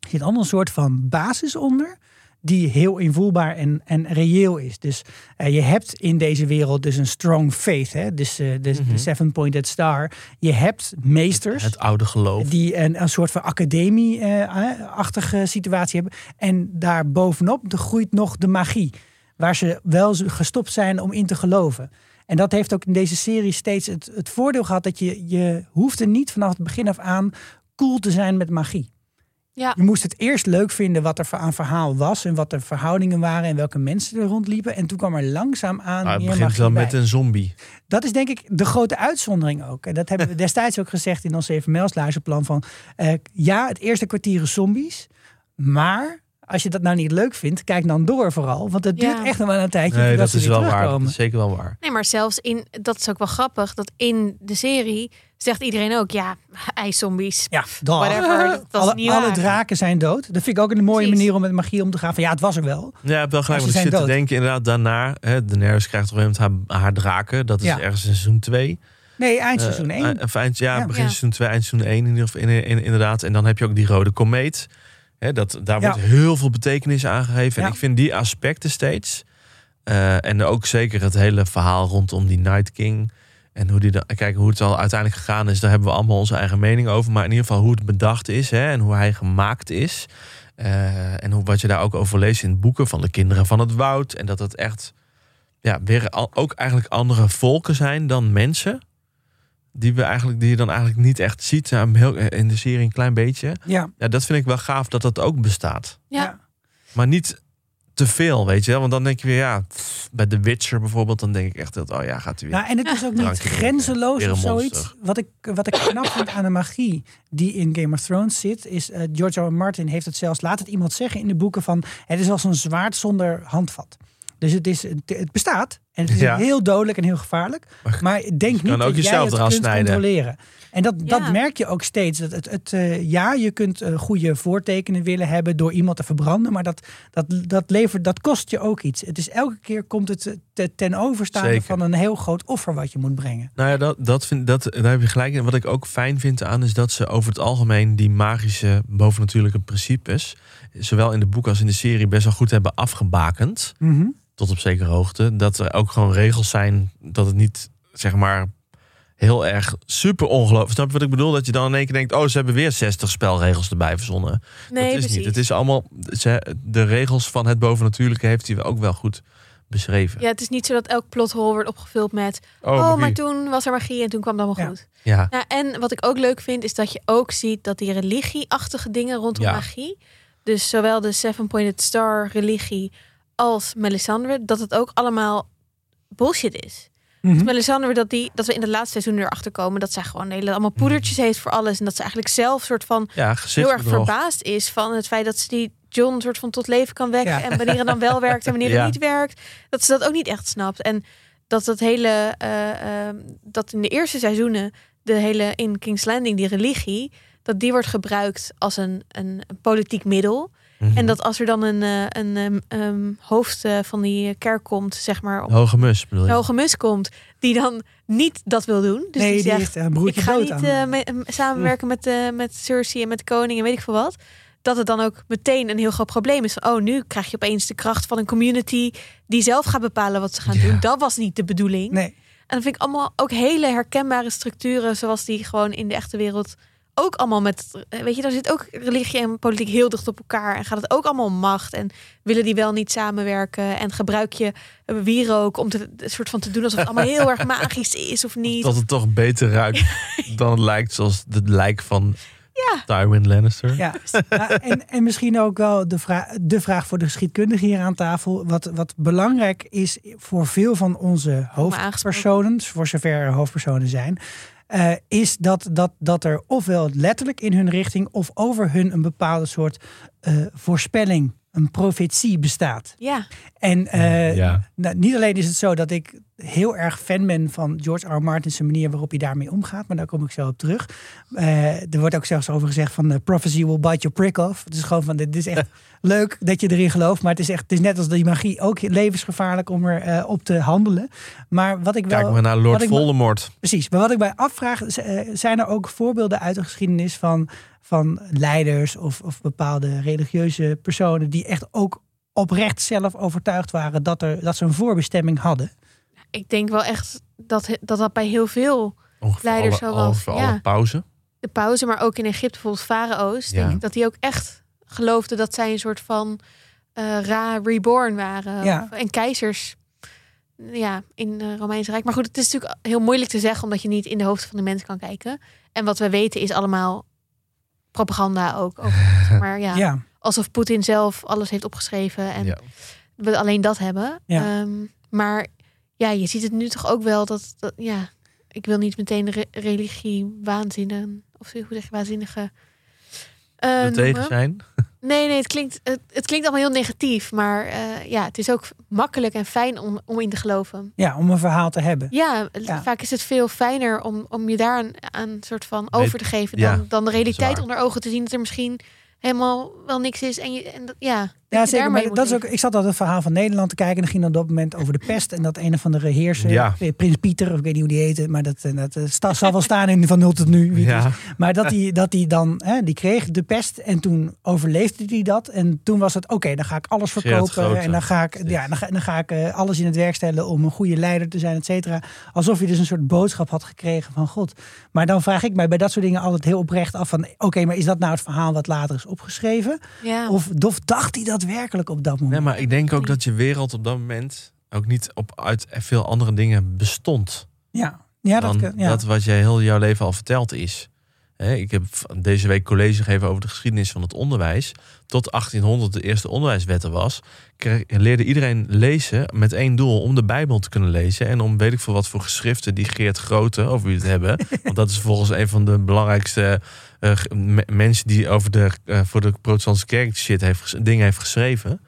zit allemaal een soort van basis onder die heel invoelbaar en, en reëel is. Dus uh, je hebt in deze wereld dus een strong faith. Hè? Dus uh, de, mm-hmm. de seven-pointed star. Je hebt meesters. Het, het oude geloof. Die een, een soort van academie-achtige uh, situatie hebben. En daar bovenop groeit nog de magie. Waar ze wel gestopt zijn om in te geloven. En dat heeft ook in deze serie steeds het, het voordeel gehad... dat je, je hoeft er niet vanaf het begin af aan cool te zijn met magie. Ja. Je moest het eerst leuk vinden wat er aan verhaal was... en wat de verhoudingen waren en welke mensen er rondliepen. En toen kwam er langzaam aan... Nou, het begint dan bij. Met een zombie. Dat is denk ik de grote uitzondering ook. En dat hebben we destijds ook gezegd in ons zeven mijls luizenplan van... Uh, ja, het eerste kwartier is zombies, maar... Als je dat nou niet leuk vindt, kijk dan door vooral. Want het duurt ja. echt nog wel een tijdje. Nee, dat is wel waar. Dat is zeker wel waar. Nee, maar zelfs in, dat is ook wel grappig, dat in de serie zegt iedereen ook, ja, ijszombies. Ja, whatever. Dat was alle, niet alle draken zijn dood. Dat vind ik ook een mooie Precies. manier om met magie om te gaan. Van ja, het was er wel. Ja, ik heb wel gelijk. Want ik zit dood. te denken inderdaad daarna. Hè, Daenerys krijgt op een gegeven moment haar, haar draken. Dat is ja. ergens in seizoen twee. Nee, eind seizoen één. Uh, eind, ja, ja, begin ja. seizoen twee, eind seizoen één in ieder geval, in, in, in, inderdaad. En dan heb je ook die rode komeet. He, dat, daar wordt ja. heel veel betekenis aangegeven. Ja. En ik vind die aspecten steeds. Uh, en ook zeker het hele verhaal rondom die Night King. En hoe, die da- Kijk, hoe het al uiteindelijk gegaan is. Daar hebben we allemaal onze eigen mening over. Maar in ieder geval hoe het bedacht is. Hè, en hoe hij gemaakt is. Uh, en hoe, wat je daar ook over leest in boeken. Van de kinderen van het woud. En dat het echt ja, weer al, ook eigenlijk andere volken zijn dan mensen. Die, we eigenlijk, die je dan eigenlijk niet echt ziet. In de serie een klein beetje. Ja. Ja, dat vind ik wel gaaf dat dat ook bestaat. Ja. Maar niet te veel, weet je wel. Want dan denk je weer, ja... Pff, bij The Witcher bijvoorbeeld, dan denk ik echt dat... Oh ja, gaat hij weer... Nou, en het is ook niet grenzeloos of zoiets. Wat ik, wat ik knap vind aan de magie die in Game of Thrones zit... is uh, George R. R. Martin heeft het zelfs... Laat het iemand zeggen in de boeken van... Het is als een zwaard zonder handvat. Dus het, is, het bestaat... En het is ja. heel dodelijk en heel gevaarlijk. Maar denk niet dat jij het kunt snijden. Controleren. En dat, ja. dat merk je ook steeds. Dat het, het, uh, ja, je kunt uh, goede voortekenen willen hebben door iemand te verbranden. Maar dat, dat, dat, levert, dat kost je ook iets. Het is elke keer komt het te, ten overstaande Zeker. van een heel groot offer wat je moet brengen. Nou ja, dat, dat vind, dat, daar heb je gelijk in. Wat ik ook fijn vind aan is dat ze over het algemeen die magische bovennatuurlijke principes... zowel in de boek als in de serie best wel goed hebben afgebakend... Mm-hmm. Tot op zekere hoogte. Dat er ook gewoon regels zijn dat het niet zeg maar heel erg super ongelooflijk. Snap je wat ik bedoel? Dat je dan in één keer denkt, oh, ze hebben weer zestig spelregels erbij verzonnen. Nee, dat is precies niet. Het is allemaal, ze, de regels van het bovennatuurlijke heeft hij ook wel goed beschreven. Ja, het is niet zo dat elk plothol wordt opgevuld met, oh, oh maar toen was er magie en toen kwam het allemaal ja. goed. Ja. Nou, en wat ik ook leuk vind, is dat je ook ziet dat die religieachtige dingen rondom ja. magie, dus zowel de Seven-Pointed Star religie als Melisandre, dat het ook allemaal bullshit is. Mm-hmm. Dus Melisandre, dat, die, dat we in het laatste seizoen erachter komen dat zij gewoon hele, allemaal poedertjes heeft voor alles. En dat ze eigenlijk zelf soort van ja, heel erg verbaasd is van het feit dat ze die John soort van tot leven kan wekken. Ja. En wanneer het dan wel werkt en wanneer ja. het niet werkt. Dat ze dat ook niet echt snapt. En dat dat hele, uh, uh, dat in de eerste seizoenen, de hele in King's Landing, die religie, dat die wordt gebruikt als een, een, een politiek middel. Mm-hmm. En dat als er dan een, een, een, een hoofd van die kerk komt, zeg maar... Op, hoge mus, bedoel je? Hoge mus komt, die dan niet dat wil doen. Dus nee, die zegt, die heeft, uh, ik ga niet uh, mee, samenwerken mm. met, uh, met Cersei en met de koning en weet ik veel wat. Dat het dan ook meteen een heel groot probleem is. Van, oh, nu krijg je opeens de kracht van een community die zelf gaat bepalen wat ze gaan yeah. doen. Dat was niet de bedoeling. Nee. En dat vind ik allemaal ook hele herkenbare structuren, zoals die gewoon in de echte wereld... Ook allemaal met, weet je, daar zit ook religie en politiek heel dicht op elkaar. En gaat het ook allemaal om macht. En willen die wel niet samenwerken. En gebruik je wierook om te, soort van te doen alsof het allemaal heel erg magisch is of niet. Of dat het toch beter ruikt dan het lijkt, zoals het lijk van ja. Tywin Lannister. Ja, en, en misschien ook wel de vraag, de vraag voor de geschiedkundige hier aan tafel. Wat, wat belangrijk is voor veel van onze hoofdpersonen, voor zover er hoofdpersonen zijn... Uh, is dat, dat, dat er ofwel letterlijk in hun richting... of over hun een bepaalde soort uh, voorspelling, een profetie bestaat. Ja. En uh, ja. Nou, niet alleen is het zo dat ik heel erg fan ben van George R. R. Martin... zijn manier waarop hij daarmee omgaat, maar daar kom ik zo op terug. Uh, er wordt ook zelfs over gezegd van... Uh, prophecy will bite your prick off. Het is gewoon van, dit is echt leuk dat je erin gelooft... maar het is echt, het is net als die magie ook levensgevaarlijk om er uh, op te handelen. Maar wat ik wel... Kijk maar naar Lord ik, Voldemort. Precies, maar wat ik mij afvraag... Uh, zijn er ook voorbeelden uit de geschiedenis van, van leiders... Of, of bepaalde religieuze personen die echt ook oprecht zelf overtuigd waren... dat, er, dat ze een voorbestemming hadden... Ik denk wel echt dat dat, dat bij heel veel ongeveer leiders zo was. Ongeveer ja. alle pauzen. De pauze, maar ook in Egypte bijvoorbeeld farao's. Ja. Denk ik dat die ook echt geloofden dat zij een soort van uh, Ra reborn waren. Ja. Of, en keizers ja, in het Romeinse Rijk. Maar goed, het is natuurlijk heel moeilijk te zeggen... omdat je niet in de hoofden van de mens kan kijken. En wat we weten is allemaal propaganda ook. ook maar ja, ja. Alsof Poetin zelf alles heeft opgeschreven. En ja. we alleen dat hebben. Ja. Um, maar... Ja, je ziet het nu toch ook wel dat, dat ja, ik wil niet meteen re- religie waanzinnigen of hoe zeg je waanzinnige uh, tegen zijn. Nee, nee, het klinkt het, het klinkt allemaal heel negatief, maar uh, ja, het is ook makkelijk en fijn om, om in te geloven. Ja, om een verhaal te hebben. Ja, ja. Vaak is het veel fijner om, om je daar een, een soort van over te geven dan, ja, dan de realiteit onder ogen te zien dat er misschien helemaal wel niks is. En, je, en dat, ja, ja zeker, maar dat is ook, ik zat al het verhaal van Nederland te kijken. En dan ging dan op dat moment over de pest. En dat een of andere heerser, ja. Prins Pieter, of ik weet niet hoe die heette. Maar dat, dat sta, zal wel staan in van nul tot nu. Ja. Maar dat die, dat die dan, hè, die kreeg de pest. En toen overleefde die dat. En toen was het, oké, okay, dan ga ik alles verkopen. En dan ga ik, ja, dan ga, dan ga ik uh, alles in het werk stellen om een goede leider te zijn, et cetera. Alsof je dus een soort boodschap had gekregen van God. Maar dan vraag ik mij bij dat soort dingen altijd heel oprecht af van... Oké, okay, maar is dat nou het verhaal wat later is opgeschreven? Ja. Of, of dacht hij dat werkelijk op dat moment? Nee, maar ik denk ook dat je wereld op dat moment ook niet op uit veel andere dingen bestond. Ja, ja, dat, kan, ja. dat wat jij heel jouw leven al verteld is. He, ik heb deze week college gegeven over de geschiedenis van het onderwijs. Tot achttienhonderd de eerste onderwijswet er was. Kreeg, leerde iedereen lezen met één doel. Om de Bijbel te kunnen lezen. En om weet ik veel wat voor geschriften die Geert Grote over wie het hebben. Want dat is volgens een van de belangrijkste uh, me- mensen die over de, uh, voor de protestantse kerk shit heeft, dingen heeft geschreven.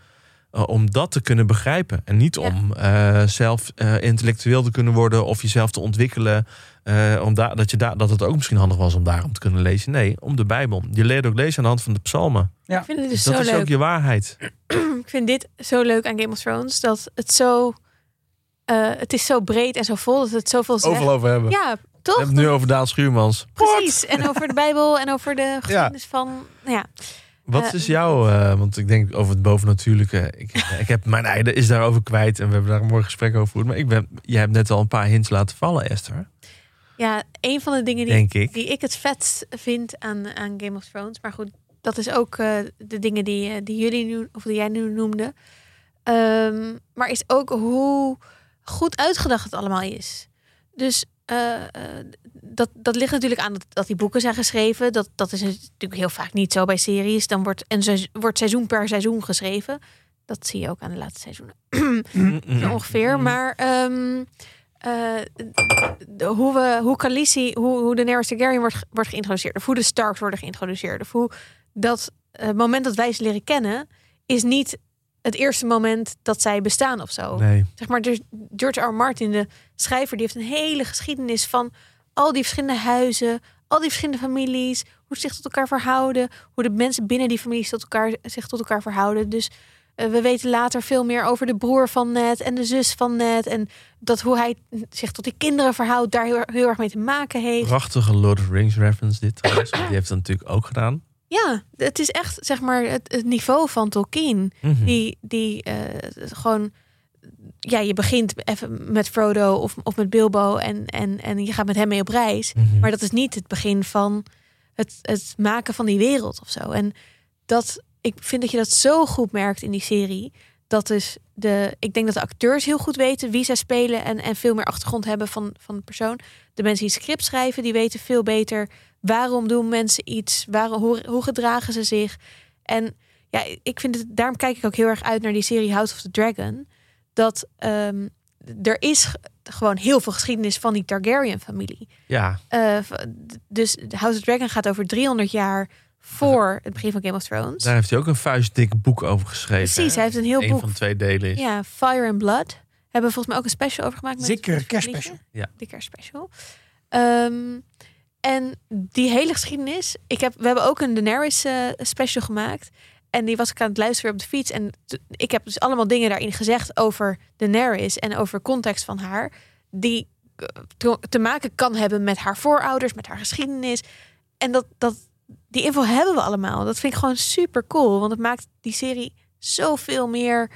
Uh, om dat te kunnen begrijpen. En niet ja. om uh, zelf uh, intellectueel te kunnen worden. Of jezelf te ontwikkelen. Uh, om da- dat, je da- dat het ook misschien handig was om daarom te kunnen lezen. Nee, om de Bijbel. Je leert ook lezen aan de hand van de psalmen. Ja. Ik vind het dus dat zo is leuk. Ook je waarheid. Ik vind dit zo leuk aan Game of Thrones. Dat het zo... Uh, het is zo breed en zo vol. Dat het zoveel zegt. Overal over hebben. Ja, toch? We hebben het nu over Daan Schuurmans. Precies. What? En over de Bijbel en over de geschiedenis ja. van... Ja. Wat uh, is jouw... Uh, want ik denk over het bovennatuurlijke... Ik, ik heb mijn ei is daarover kwijt... en we hebben daar een mooi gesprek over gevoerd. Maar ik ben, jij hebt net al een paar hints laten vallen, Esther. Ja, een van de dingen die ik. die ik het vetst vind aan, aan Game of Thrones... maar goed, dat is ook uh, de dingen die, die jullie nu... of die jij nu noemde. Um, maar is ook hoe goed uitgedacht het allemaal is. Dus... Uh, uh, dat, dat ligt natuurlijk aan dat, dat die boeken zijn geschreven. Dat, dat is natuurlijk heel vaak niet zo bij series. Dan wordt, en se, wordt seizoen per seizoen geschreven. Dat zie je ook aan de laatste seizoenen. Mm-hmm. Ongeveer. Maar um, uh, de, hoe, we, hoe Khaleesi, hoe, hoe Daenerys Targaryen wordt, wordt geïntroduceerd. Of hoe de Starks worden geïntroduceerd. Of hoe dat uh, moment dat wij ze leren kennen... is niet het eerste moment dat zij bestaan of zo. Nee. Zeg maar, George R. R. Martin, de schrijver... die heeft een hele geschiedenis van... al die verschillende huizen, al die verschillende families, hoe ze zich tot elkaar verhouden, hoe de mensen binnen die families tot elkaar, zich tot elkaar verhouden. Dus uh, we weten later veel meer over de broer van Ned en de zus van Ned en dat hoe hij zich tot die kinderen verhoudt daar heel, heel erg mee te maken heeft. Prachtige Lord of the Rings reference dit trouwens, die heeft dat natuurlijk ook gedaan. Ja, het is echt zeg maar het, het niveau van Tolkien mm-hmm. die die uh, gewoon. Ja, je begint even met Frodo of, of met Bilbo en, en, en je gaat met hem mee op reis. Mm-hmm. Maar dat is niet het begin van het, het maken van die wereld of zo. En dat, ik vind dat je dat zo goed merkt in die serie. Dat is de, ik denk dat de acteurs heel goed weten wie zij spelen en, en veel meer achtergrond hebben van, van de persoon. De mensen die script schrijven, die weten veel beter waarom doen mensen iets, waarom, hoe, hoe gedragen ze zich. En ja, ik vind het, daarom kijk ik ook heel erg uit naar die serie House of the Dragon. Dat um, er is gewoon heel veel geschiedenis van die Targaryen-familie. Ja. Uh, dus House of Dragon gaat over driehonderd jaar voor het begin van Game of Thrones. Daar heeft hij ook een vuistdik boek over geschreven. Precies, hij heeft een heel Eén boek. Een van twee delen is. Ja, Fire and Blood. Hebben we volgens mij ook een special over gemaakt. Zeker, kerstspecial. Ja. De kerstspecial. Um, en die hele geschiedenis... Ik heb, we hebben ook een Daenerys uh, special gemaakt... En die was ik aan het luisteren op de fiets. En ik heb dus allemaal dingen daarin gezegd over Daenerys en over context van haar. Die te maken kan hebben met haar voorouders, met haar geschiedenis. En dat, dat, die info hebben we allemaal. Dat vind ik gewoon super cool. Want het maakt die serie zoveel meer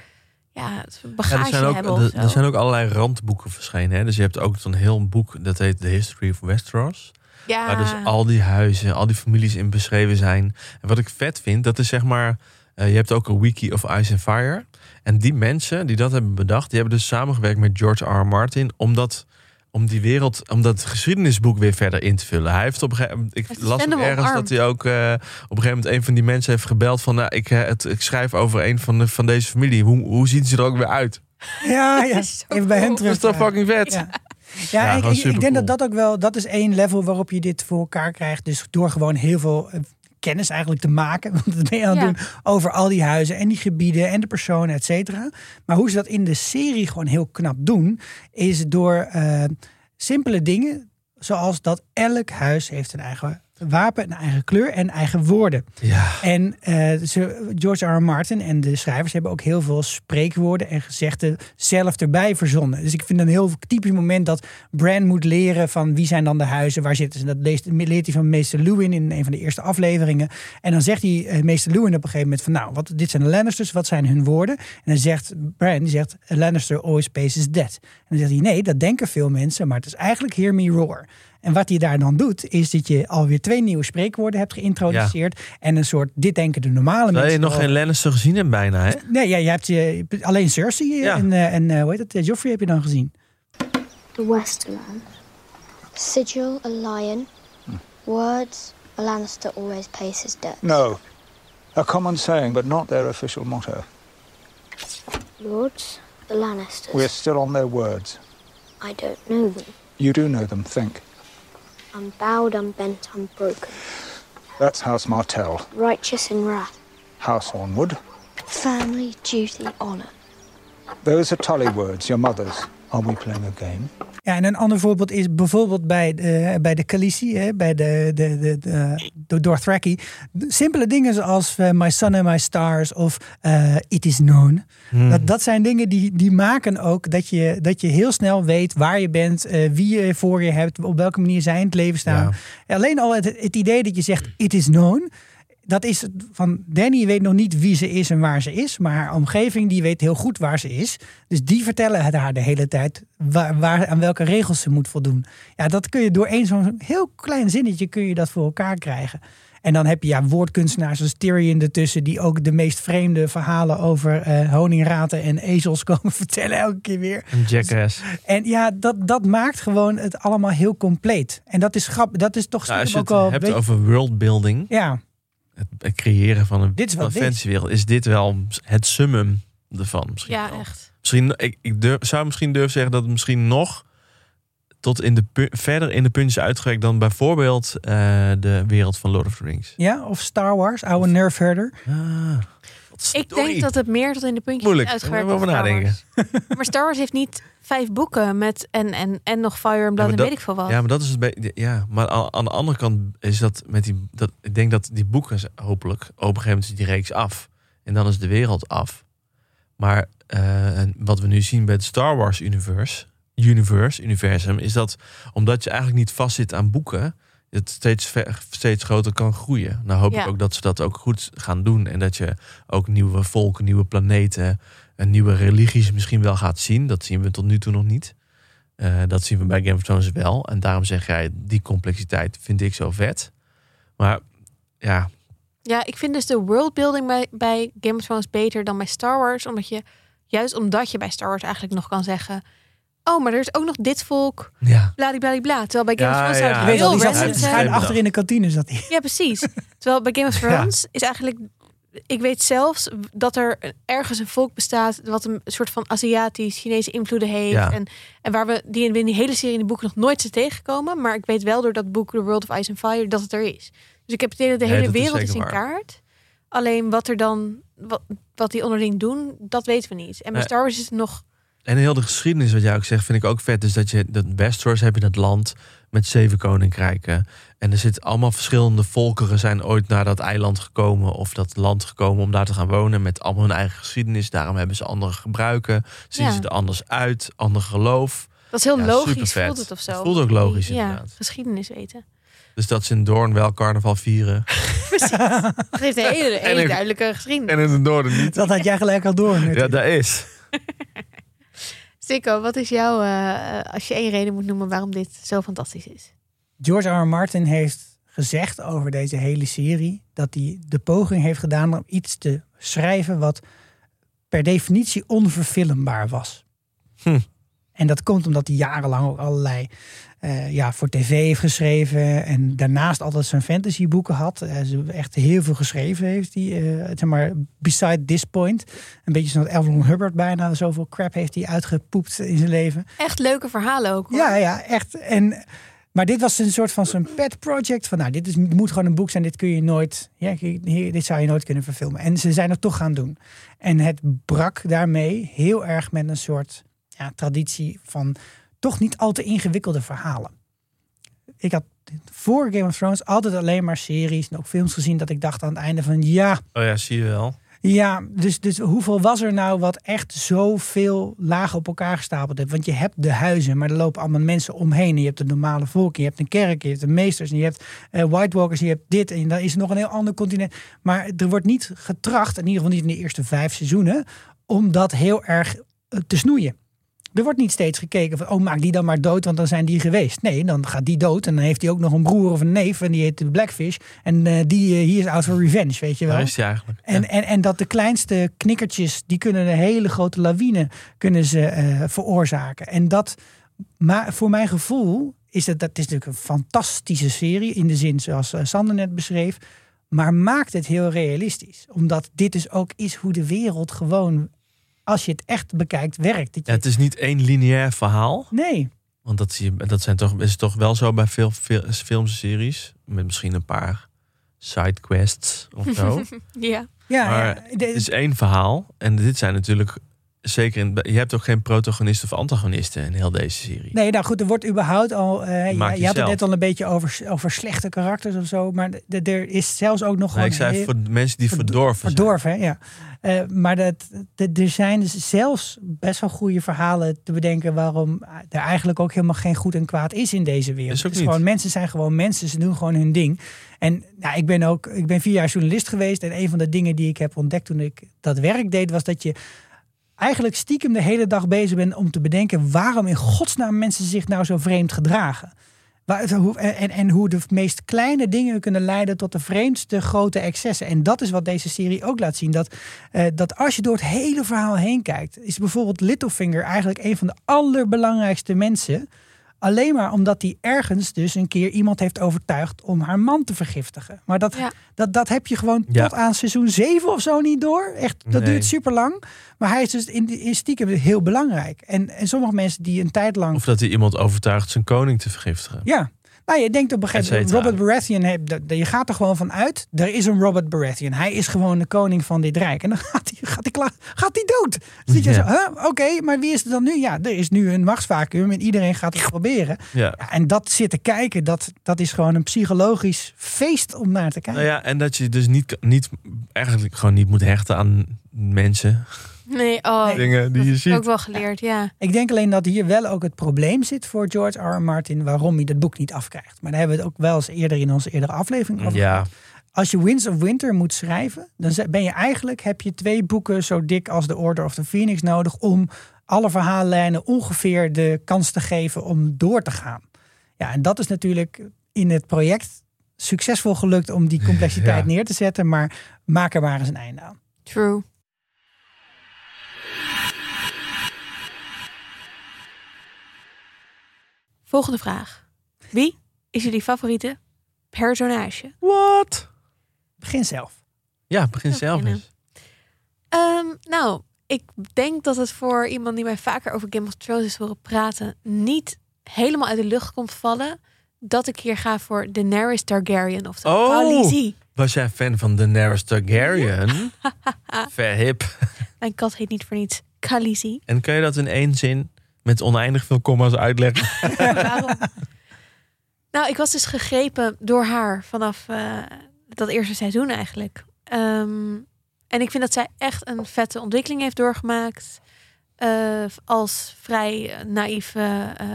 ja, bagage ja, er zijn ook, hebben. Er, er zijn ook allerlei randboeken verschenen. Hè? Dus je hebt ook een heel boek, dat heet The History of Westeros. Ja. Waar dus al die huizen, al die families in beschreven zijn. En wat ik vet vind, dat is zeg maar... Uh, je hebt ook een Wiki of Ice and Fire. En die mensen die dat hebben bedacht... die hebben dus samengewerkt met George R. R. Martin... om dat, om die wereld, om dat geschiedenisboek weer verder in te vullen. Hij heeft op een gegeven moment... Ik las ook ergens arm. dat hij ook uh, op een gegeven moment... een van die mensen heeft gebeld van... nou, ik, het, ik schrijf over een van, de, van deze familie. Hoe, hoe zien ze er ook weer uit? Ja, ja. Even bij hen terug. Dat is toch fucking vet? Ja. Ja, ja ik, ik denk cool. dat dat ook wel... Dat is één level waarop je dit voor elkaar krijgt. Dus door gewoon heel veel kennis eigenlijk te maken. Want dat ben je aan het ja. doen over al die huizen en die gebieden en de personen, et cetera. Maar hoe ze dat in de serie gewoon heel knap doen... is door uh, simpele dingen... zoals dat elk huis heeft een eigen wapen, een eigen kleur en eigen woorden. Ja. En uh, George R. R. Martin en de schrijvers hebben ook heel veel spreekwoorden en gezegden zelf erbij verzonnen. Dus ik vind een heel typisch moment dat Bran moet leren van wie zijn dan de huizen, waar zitten ze. Dat leest, leert hij van meester Lewin in een van de eerste afleveringen. En dan zegt hij uh, meester Lewin op een gegeven moment van nou, wat, dit zijn de Lannisters, wat zijn hun woorden? En dan zegt Bran, die zegt Lannister always paces dead. En dan zegt hij nee, dat denken veel mensen, maar het is eigenlijk hear me roar. En wat hij daar dan doet, is dat je alweer twee nieuwe spreekwoorden hebt geïntroduceerd. Ja. En een soort, dit denken de normale mensen. Nee, je nog geen Lannister gezien hebt bijna, hè? Nee, ja, je hebt je, alleen Cersei ja. en, uh, en uh, hoe heet dat, Joffrey heb je dan gezien. The Westerland. Sigil, a lion. Hm. Words, a Lannister always paces dead. No, a common saying, but not their official motto. Lords, the Lannisters. We're still on their words. I don't know them. You do know them, think. I'm bowed, I'm bent, I'm broken. That's House Martell. Righteous in wrath. House Hornwood. Family, duty, honor. Those are Tully words, your mother's. Are we playing a game? Ja, en een ander voorbeeld is bijvoorbeeld bij de, bij de Khaleesi, hè, bij de, de, de, de, de Dothraki. Simpele dingen zoals uh, My Sun and My Stars of uh, It Is Known. Hmm. Dat, dat zijn dingen die, die maken ook dat je, dat je heel snel weet waar je bent, uh, wie je voor je hebt, op welke manier zij in het leven staan. Ja. Alleen al het, het idee dat je zegt It Is Known... dat is het, van Dany weet nog niet wie ze is en waar ze is. Maar haar omgeving die weet heel goed waar ze is. Dus die vertellen het haar de hele tijd waar, waar, aan welke regels ze moet voldoen. Ja, dat kun je door één zo'n heel klein zinnetje kun je dat voor elkaar krijgen. En dan heb je ja, woordkunstenaars als Tyrion ertussen... die ook de meest vreemde verhalen over uh, honingraten en ezels komen vertellen elke keer weer. Een jackass. En ja, dat, dat maakt gewoon het allemaal heel compleet. En dat is grappig. Dat is toch nou, als je ook het al, hebt weet... over worldbuilding... Ja. Het creëren van een fantasiewereld. Is dit wel het summum ervan? Misschien ja, wel. Echt. Misschien, ik ik durf, zou misschien durven zeggen dat het misschien nog... tot in de pu- verder in de puntjes uitgewerkt dan bijvoorbeeld uh, de wereld van Lord of the Rings. Ja, of Star Wars, oude nerve herder. Ah, ik denk dat het meer tot in de puntjes moeilijk. Uitgewerkt is. Moeilijk, daar moeten we over nadenken. Maar Star Wars heeft niet vijf boeken met en, en, en nog Fire and Blood ja, en dat, weet ik veel wat. Ja, maar dat is het be- ja, maar aan, aan de andere kant is dat met die dat ik denk dat die boeken hopelijk op een gegeven moment is die reeks af en dan is de wereld af. Maar uh, wat we nu zien bij het Star Wars universe. Universe, universum, is dat omdat je eigenlijk niet vastzit aan boeken, het steeds, ver, steeds groter kan groeien. Nou hoop ja. ik ook dat ze dat ook goed gaan doen en dat je ook nieuwe volken, nieuwe planeten, en nieuwe religies misschien wel gaat zien. Dat zien we tot nu toe nog niet. Uh, dat zien we bij Game of Thrones wel. En daarom zeg jij, die complexiteit vind ik zo vet. Maar ja. Ja, ik vind dus de worldbuilding bij, bij Game of Thrones beter dan bij Star Wars, omdat je juist omdat je bij Star Wars eigenlijk nog kan zeggen. Oh, maar er is ook nog dit volk. Ja. Bladibladibla. Terwijl bij Game ja, of Thrones... Ja. Weet heel die zat schuin achter in de kantine zat hij. Ja, precies. Terwijl bij Game of Thrones ja. is eigenlijk... Ik weet zelfs dat er ergens een volk bestaat... wat een soort van Aziatisch-Chinese invloeden heeft. Ja. En, en waar we die in die hele serie in de boeken nog nooit zijn tegengekomen. Maar ik weet wel door dat boek The World of Ice and Fire dat het er is. Dus ik heb het idee dat de nee, hele dat wereld is, is in waar. Kaart. Alleen wat er dan... Wat, wat die onderling doen, dat weten we niet. En bij nee. Star Wars is het nog... En heel de geschiedenis, wat jij ook zegt, vind ik ook vet. Dus dat je dat Westeros heb je dat land met zeven koninkrijken. En er zitten allemaal verschillende volkeren zijn ooit naar dat eiland gekomen. Of dat land gekomen om daar te gaan wonen. Met allemaal hun eigen geschiedenis. Daarom hebben ze andere gebruiken. Zien ja. ze er anders uit. Ander geloof. Dat is heel ja, logisch, supervet. Voelt het of zo. Dat voelt ook logisch ja, inderdaad. Geschiedenis weten. Dus dat ze in Doorn wel carnaval vieren. Precies. Dat heeft een hele, hele duidelijke geschiedenis. En in het noorden niet. Dat had jij gelijk al door. Ja, dat is. Sikko, wat is jouw, uh, als je één reden moet noemen waarom dit zo fantastisch is? George R. R. Martin heeft gezegd over deze hele serie... dat hij de poging heeft gedaan om iets te schrijven... wat per definitie onverfilmbaar was. Hm. En dat komt omdat hij jarenlang ook allerlei... Uh, ja, voor tv heeft geschreven en daarnaast altijd zijn fantasyboeken had. Uh, echt heel veel geschreven heeft hij. Uh, zeg maar, beside this point. Een beetje zoals Elron Hubbard bijna. Zoveel crap heeft hij uitgepoept in zijn leven. Echt leuke verhalen ook, hoor. Ja, ja, echt. En, maar dit was een soort van zijn pet project. Van, nou, dit is, moet gewoon een boek zijn. Dit kun je nooit... Ja, dit zou je nooit kunnen verfilmen. En ze zijn het toch gaan doen. En het brak daarmee heel erg met een soort ja, traditie van... toch niet al te ingewikkelde verhalen. Ik had voor Game of Thrones altijd alleen maar series en ook films gezien... dat ik dacht aan het einde van ja... Oh ja, zie je wel. Ja, dus, dus hoeveel was er nou wat echt zoveel lagen op elkaar gestapeld heeft? Want je hebt de huizen, maar er lopen allemaal mensen omheen. En je hebt de normale volk, je hebt een kerk, je hebt de meesters... en je hebt uh, White Walkers, je hebt dit en dan is er nog een heel ander continent. Maar er wordt niet getracht, in ieder geval niet in de eerste vijf seizoenen... om dat heel erg te snoeien. Er wordt niet steeds gekeken van, oh, maak die dan maar dood, want dan zijn die geweest. Nee, dan gaat die dood en dan heeft hij ook nog een broer of een neef en die heet de Blackfish. En uh, die uh, hier is out for revenge, weet je wel. Dat is die eigenlijk. En, ja. en, en dat de kleinste knikkertjes, die kunnen een hele grote lawine kunnen ze, uh, veroorzaken. En dat, maar voor mijn gevoel, is het, dat is natuurlijk een fantastische serie, in de zin zoals uh, Sander net beschreef. Maar maakt het heel realistisch. Omdat dit dus ook is hoe de wereld gewoon... als je het echt bekijkt, werkt. Dat je... ja, het is niet één lineair verhaal. Nee. Want dat, zie je, dat zijn toch, is toch wel zo bij veel, veel films en series. Met misschien een paar sidequests of zo. ja. ja. Maar ja, de... het is één verhaal. En dit zijn natuurlijk Zeker, in, je hebt ook geen protagonisten of antagonisten in heel deze serie. Nee, nou goed, er wordt überhaupt al... Uh, je, ja, je had het net al een beetje over, over slechte karakters of zo. Maar de, de, er is zelfs ook nog... Nou, ik zei voor de mensen die verdorven Verdorven, zijn. Hè, ja. Uh, maar dat, de, er zijn dus zelfs best wel goede verhalen te bedenken... waarom er eigenlijk ook helemaal geen goed en kwaad is in deze wereld. Is ook niet. Dus gewoon, mensen zijn gewoon mensen, ze doen gewoon hun ding. En nou, ik ben ook ik ben vier jaar journalist geweest... en een van de dingen die ik heb ontdekt toen ik dat werk deed... was dat je... eigenlijk stiekem de hele dag bezig ben om te bedenken... waarom in godsnaam mensen zich nou zo vreemd gedragen. En, en hoe de meest kleine dingen kunnen leiden... tot de vreemdste grote excessen. En dat is wat deze serie ook laat zien. Dat, uh, dat als je door het hele verhaal heen kijkt... is bijvoorbeeld Littlefinger eigenlijk een van de allerbelangrijkste mensen... alleen maar omdat hij ergens dus een keer iemand heeft overtuigd... om haar man te vergiftigen. Maar dat, ja. dat, dat heb je gewoon ja. tot aan seizoen zeven of zo niet door. Echt, dat nee. duurt super lang. Maar hij is dus in, in stiekem heel belangrijk. En, en sommige mensen die een tijd lang... Of dat hij iemand overtuigt zijn koning te vergiftigen. Ja. Nou, je denkt op een gegeven moment... Robert Baratheon, je gaat er gewoon van uit... er is een Robert Baratheon. Hij is gewoon de koning van dit rijk. En dan gaat hij, gaat hij, klaar, gaat hij dood. Dan zit je ja. zo, huh? Oké, okay, maar wie is er dan nu? Ja, er is nu een machtsvacuum en iedereen gaat het proberen. Ja. Ja, en dat zitten kijken, dat, dat is gewoon een psychologisch feest om naar te kijken. Nou ja, en dat je dus niet, niet, eigenlijk gewoon niet moet hechten aan mensen... Nee, oh, nee, dingen die je ziet. Ook wel geleerd, ja. ja. Ik denk alleen dat hier wel ook het probleem zit voor George R. R. Martin... waarom hij dat boek niet afkrijgt. Maar daar hebben we het ook wel eens eerder in onze eerdere aflevering over ja. Als je Winds of Winter moet schrijven... dan ben je eigenlijk, heb je twee boeken zo dik als The Order of the Phoenix nodig... om alle verhaallijnen ongeveer de kans te geven om door te gaan. Ja, en dat is natuurlijk in het project succesvol gelukt... om die complexiteit ja. neer te zetten. Maar maak er maar eens een einde aan. True. Volgende vraag. Wie is jullie favoriete personage? Wat? Begin zelf. Ja, begin zelf eens. Um, nou, ik denk dat het voor iemand die mij vaker over Game of Thrones is horen praten... niet helemaal uit de lucht komt vallen... dat ik hier ga voor Daenerys Targaryen. Of de oh, Khaleesi. Was jij fan van Daenerys Targaryen? Verhip. Mijn kat heet niet voor niets Khaleesi. En kun je dat in één zin... met oneindig veel komma's uitleggen. Waarom? Nou, ik was dus gegrepen door haar vanaf uh, dat eerste seizoen eigenlijk. Um, en ik vind dat zij echt een vette ontwikkeling heeft doorgemaakt. Uh, als vrij naïeve uh,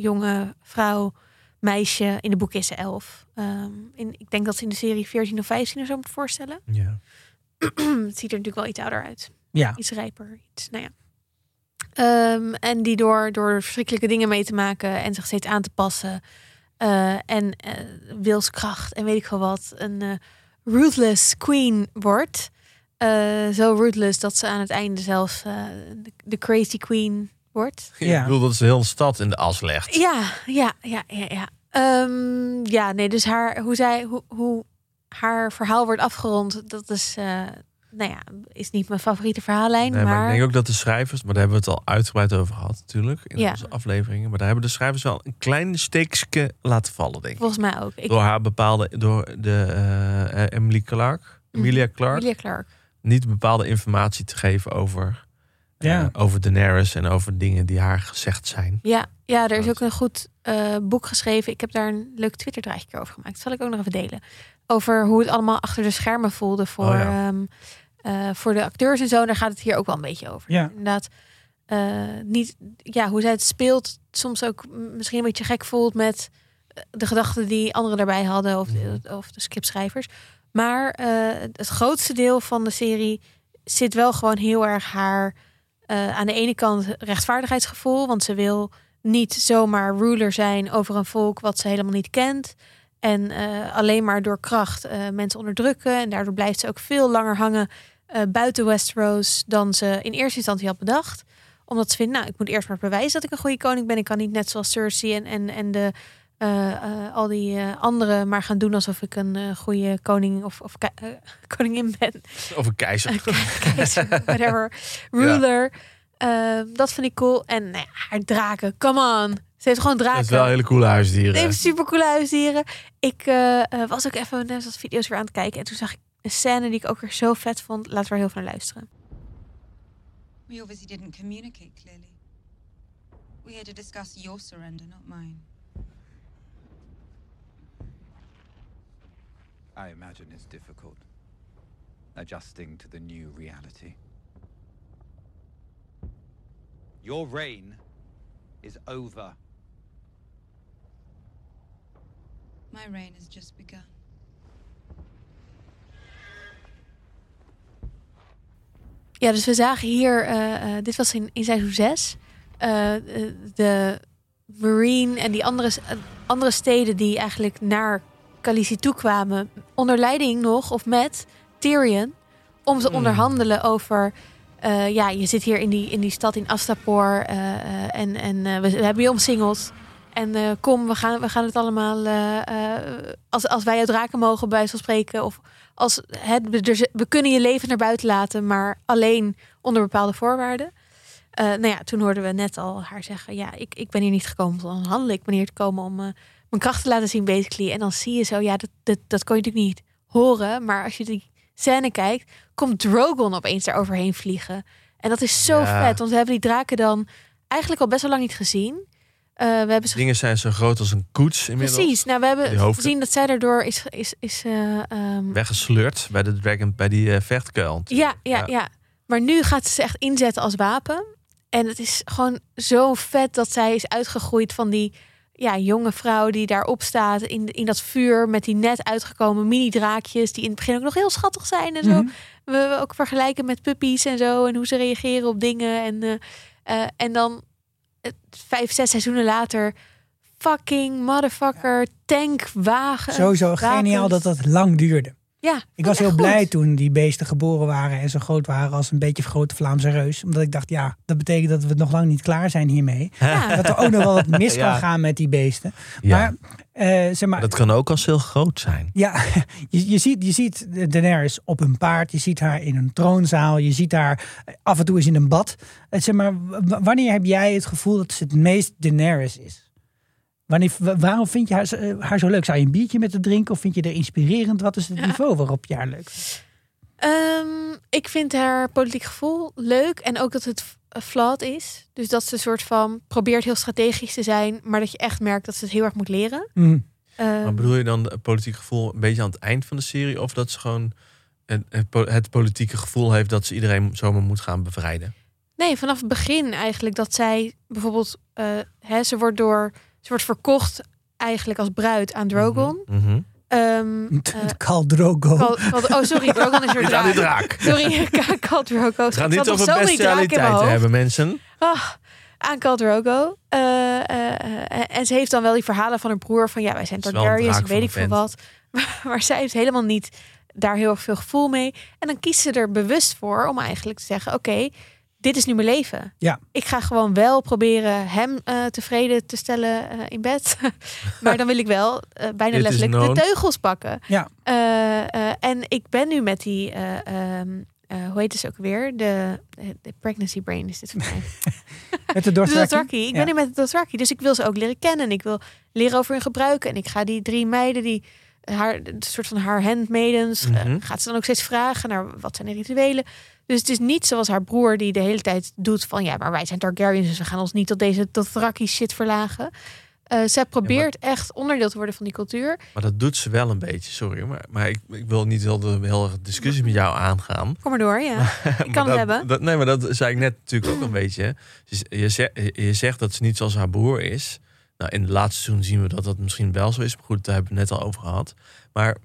jonge vrouw, meisje. In de boeken is ze elf. Um, in, ik denk dat ze in de serie veertien of vijftien of zo moet voorstellen. Ja. Het ziet er natuurlijk wel iets ouder uit. Ja. Iets rijper. Iets, nou ja. Um, en die door, door verschrikkelijke dingen mee te maken en zich steeds aan te passen. Uh, en uh, wilskracht en weet ik veel wat. Een uh, ruthless queen wordt. Uh, zo ruthless dat ze aan het einde zelfs uh, de, de crazy queen wordt. Ja. Ja. Ik bedoel dat ze heel de stad in de as legt. Ja, ja, ja, ja. Ja, um, ja nee, dus haar, hoe, zij, hoe, hoe haar verhaal wordt afgerond, dat is... Uh, Nou ja, is niet mijn favoriete verhaallijn. Nee, maar... maar ik denk ook dat de schrijvers... maar daar hebben we het al uitgebreid over gehad natuurlijk... in ja. onze afleveringen. Maar daar hebben de schrijvers wel een klein steekje laten vallen, denk ik. Volgens mij ook. Ik... Door haar bepaalde... door de uh, Emilia Clarke. Mm. Emilia Clarke. Emilia Clarke. Niet bepaalde informatie te geven over... Ja. Uh, over Daenerys en over dingen die haar gezegd zijn. Ja, ja er is ook een goed uh, boek geschreven. Ik heb daar een leuk Twitter-draadje over gemaakt. Dat zal ik ook nog even delen. Over hoe het allemaal achter de schermen voelde voor, oh ja. um, uh, voor de acteurs en zo. Daar gaat het hier ook wel een beetje over. Ja. Inderdaad, uh, niet, ja, hoe zij het speelt. Soms ook misschien een beetje gek voelt met de gedachten die anderen daarbij hadden. Of de, of de scriptschrijvers. Maar uh, het grootste deel van de serie zit wel gewoon heel erg haar... Uh, aan de ene kant rechtvaardigheidsgevoel. Want ze wil niet zomaar ruler zijn over een volk wat ze helemaal niet kent. En uh, alleen maar door kracht uh, mensen onderdrukken. En daardoor blijft ze ook veel langer hangen uh, buiten Westeros... dan ze in eerste instantie had bedacht. Omdat ze vindt, nou, ik moet eerst maar bewijzen dat ik een goede koning ben. Ik kan niet net zoals Cersei en, en, en de, uh, uh, al die uh, anderen... maar gaan doen alsof ik een uh, goede koning of, of ke- uh, koningin ben. Of een keizer. Uh, ke- keizer, whatever. Ruler. Ja. Uh, dat vind ik cool. En nou ja, haar draken, come on. Ze heeft gewoon draken. Het is wel hele coole huisdieren. Ze heeft super coole huisdieren. Ik uh, was ook even net wat video's weer aan het kijken. En toen zag ik een scène die ik ook weer zo vet vond. Laten we er heel veel naar luisteren. We obviously didn't communicate clearly. We're here to discuss your surrender, not mine. I imagine it's difficult, adjusting to the new reality. Your reign is over. My reign has just begun. Ja, dus we zagen hier, uh, uh, dit was in, in seizoen zes, uh, de Marine en die andere, uh, andere steden die eigenlijk naar Khaleesi toe kwamen, onder leiding nog, of met Tyrion, om te mm. onderhandelen over, uh, ja, je zit hier in die, in die stad in Astapor uh, uh, en, en uh, we, we hebben je omsingeld. En uh, kom, we gaan, we gaan het allemaal... Uh, uh, als, als wij uit raken mogen, bij zo'n spreken... of als het, we, we kunnen je leven naar buiten laten... maar alleen onder bepaalde voorwaarden. Uh, nou ja, toen hoorden we net al haar zeggen... ja, ik, ik ben hier niet gekomen om te handelen. Ik ben hier gekomen om uh, mijn kracht te laten zien, basically. En dan zie je zo, ja, dat, dat, dat kon je natuurlijk niet horen. Maar als je die scène kijkt... komt Drogon opeens daar overheen vliegen. En dat is zo ja. vet, want we hebben die draken dan... eigenlijk al best wel lang niet gezien... Uh, we hebben dingen zijn zo groot als een koets inmiddels. Precies. Nou, we hebben gezien dat zij daardoor is, is, is uh, um... weggesleurd bij de dragon, bij die uh, vechtkuil. Ja, ja, ja, ja. Maar nu gaat ze echt inzetten als wapen. En het is gewoon zo vet dat zij is uitgegroeid van die ja, jonge vrouw die daarop staat in, in dat vuur met die net uitgekomen mini-draakjes die in het begin ook nog heel schattig zijn en zo. Mm-hmm. We, we ook vergelijken met puppies en zo en hoe ze reageren op dingen en uh, uh, en dan. Vijf, zes seizoenen later... fucking motherfucker... tankwagen. Sowieso geniaal dat dat lang duurde. Ja, ik was heel goed. blij toen die beesten geboren waren... en zo groot waren als een beetje grote Vlaamse reus. Omdat ik dacht, ja, dat betekent dat we nog lang niet klaar zijn hiermee. Ja. Dat er ook nog wel wat mis kan ja. gaan met die beesten. Ja. Maar, eh, zeg maar... Dat kan ook als heel groot zijn. Ja, je, je, ziet, je ziet Daenerys op een paard. Je ziet haar in een troonzaal. Je ziet haar af en toe eens in een bad. Zeg maar, wanneer heb jij het gevoel dat ze het meest Daenerys is? Wanneer, waarom vind je haar, haar zo leuk? Zou je een biertje met haar drinken? Of vind je haar inspirerend? Wat is het ja. niveau waarop je haar leuk vindt? Um, ik vind haar politiek gevoel leuk. En ook dat het flawed is. Dus dat ze een soort van probeert heel strategisch te zijn. Maar dat je echt merkt dat ze het heel erg moet leren. Mm. Um, maar bedoel je dan het politiek gevoel een beetje aan het eind van de serie? Of dat ze gewoon het, het politieke gevoel heeft dat ze iedereen zomaar moet gaan bevrijden? Nee, vanaf het begin eigenlijk. Dat zij bijvoorbeeld... Uh, hè, ze wordt door... Ze wordt verkocht eigenlijk als bruid aan Drogon. Mm-hmm. Um, uh, Khal Drogo. Khal, Khal, oh, sorry, Drogon is weer draak. draak. Sorry, Khal Drogo. Het gaat niet over bestialiteit te hebben, mensen. Oh, aan Khal Drogo. Uh, uh, en ze heeft dan wel die verhalen van haar broer... van ja, wij zijn Targaryens, weet ik veel wat. Maar, maar zij heeft helemaal niet daar heel erg veel gevoel mee. En dan kiest ze er bewust voor om eigenlijk te zeggen... oké. Okay, dit is nu mijn leven. Ja. Ik ga gewoon wel proberen hem uh, tevreden te stellen uh, in bed. Maar dan wil ik wel uh, bijna letterlijk de teugels pakken. Ja. Uh, uh, en ik ben nu met die... Uh, um, uh, hoe heet het ook weer? De, de pregnancy brain is dit voor mij. Met de Dothraki? De Dothraki. Ik ben ja. nu met de Dothraki. Dus ik wil ze ook leren kennen. Ik wil leren over hun gebruiken. En ik ga die drie meiden... die haar een soort van haar handmaidens... Mm-hmm. Uh, gaat ze dan ook steeds vragen naar wat zijn de rituelen... Dus het is niet zoals haar broer die de hele tijd doet van... ja, maar wij zijn Targaryens, dus we gaan ons niet tot deze Dothraki shit verlagen. Uh, zij probeert ja, maar, echt onderdeel te worden van die cultuur. Maar dat doet ze wel een beetje, sorry. Maar, maar ik, ik wil niet heel de hele discussie met jou aangaan. Kom maar door, ja. Maar, ik kan dat, het hebben. Dat, nee, maar dat zei ik net natuurlijk ook een beetje. Je zegt, je zegt dat ze niet zoals haar broer is. Nou, in de laatste seizoen zien we dat dat misschien wel zo is. Maar goed, daar hebben we het net al over gehad. Maar...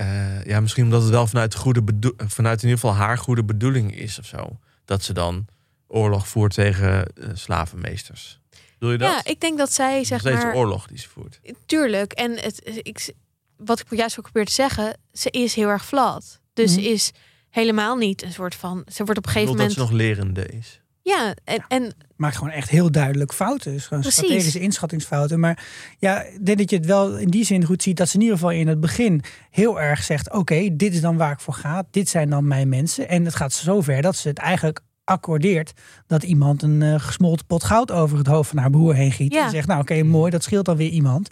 Uh, ja, misschien omdat het wel vanuit, goede bedo- vanuit in ieder geval haar goede bedoeling is of zo. Dat ze dan oorlog voert tegen uh, slavenmeesters. Bedoel je dat? Ja, ik denk dat zij zeg maar... Steeds oorlog die ze voert. Tuurlijk. En het, ik, wat ik juist ook probeer te zeggen, ze is heel erg flat. Dus mm-hmm. is helemaal niet een soort van... Ze wordt op een gegeven moment... dat ze nog lerende is. Ja, en... en... maakt gewoon echt heel duidelijk fouten. Dus gewoon Precies. strategische inschattingsfouten. Maar ja, ik denk dat je het wel in die zin goed ziet... dat ze in ieder geval in het begin heel erg zegt... oké, okay, dit is dan waar ik voor ga. Dit zijn dan mijn mensen. En het gaat zover dat ze het eigenlijk accordeert... dat iemand een uh, gesmolten pot goud over het hoofd van haar broer heen giet. Ja. En zegt, nou oké, okay, mooi, dat scheelt dan weer iemand.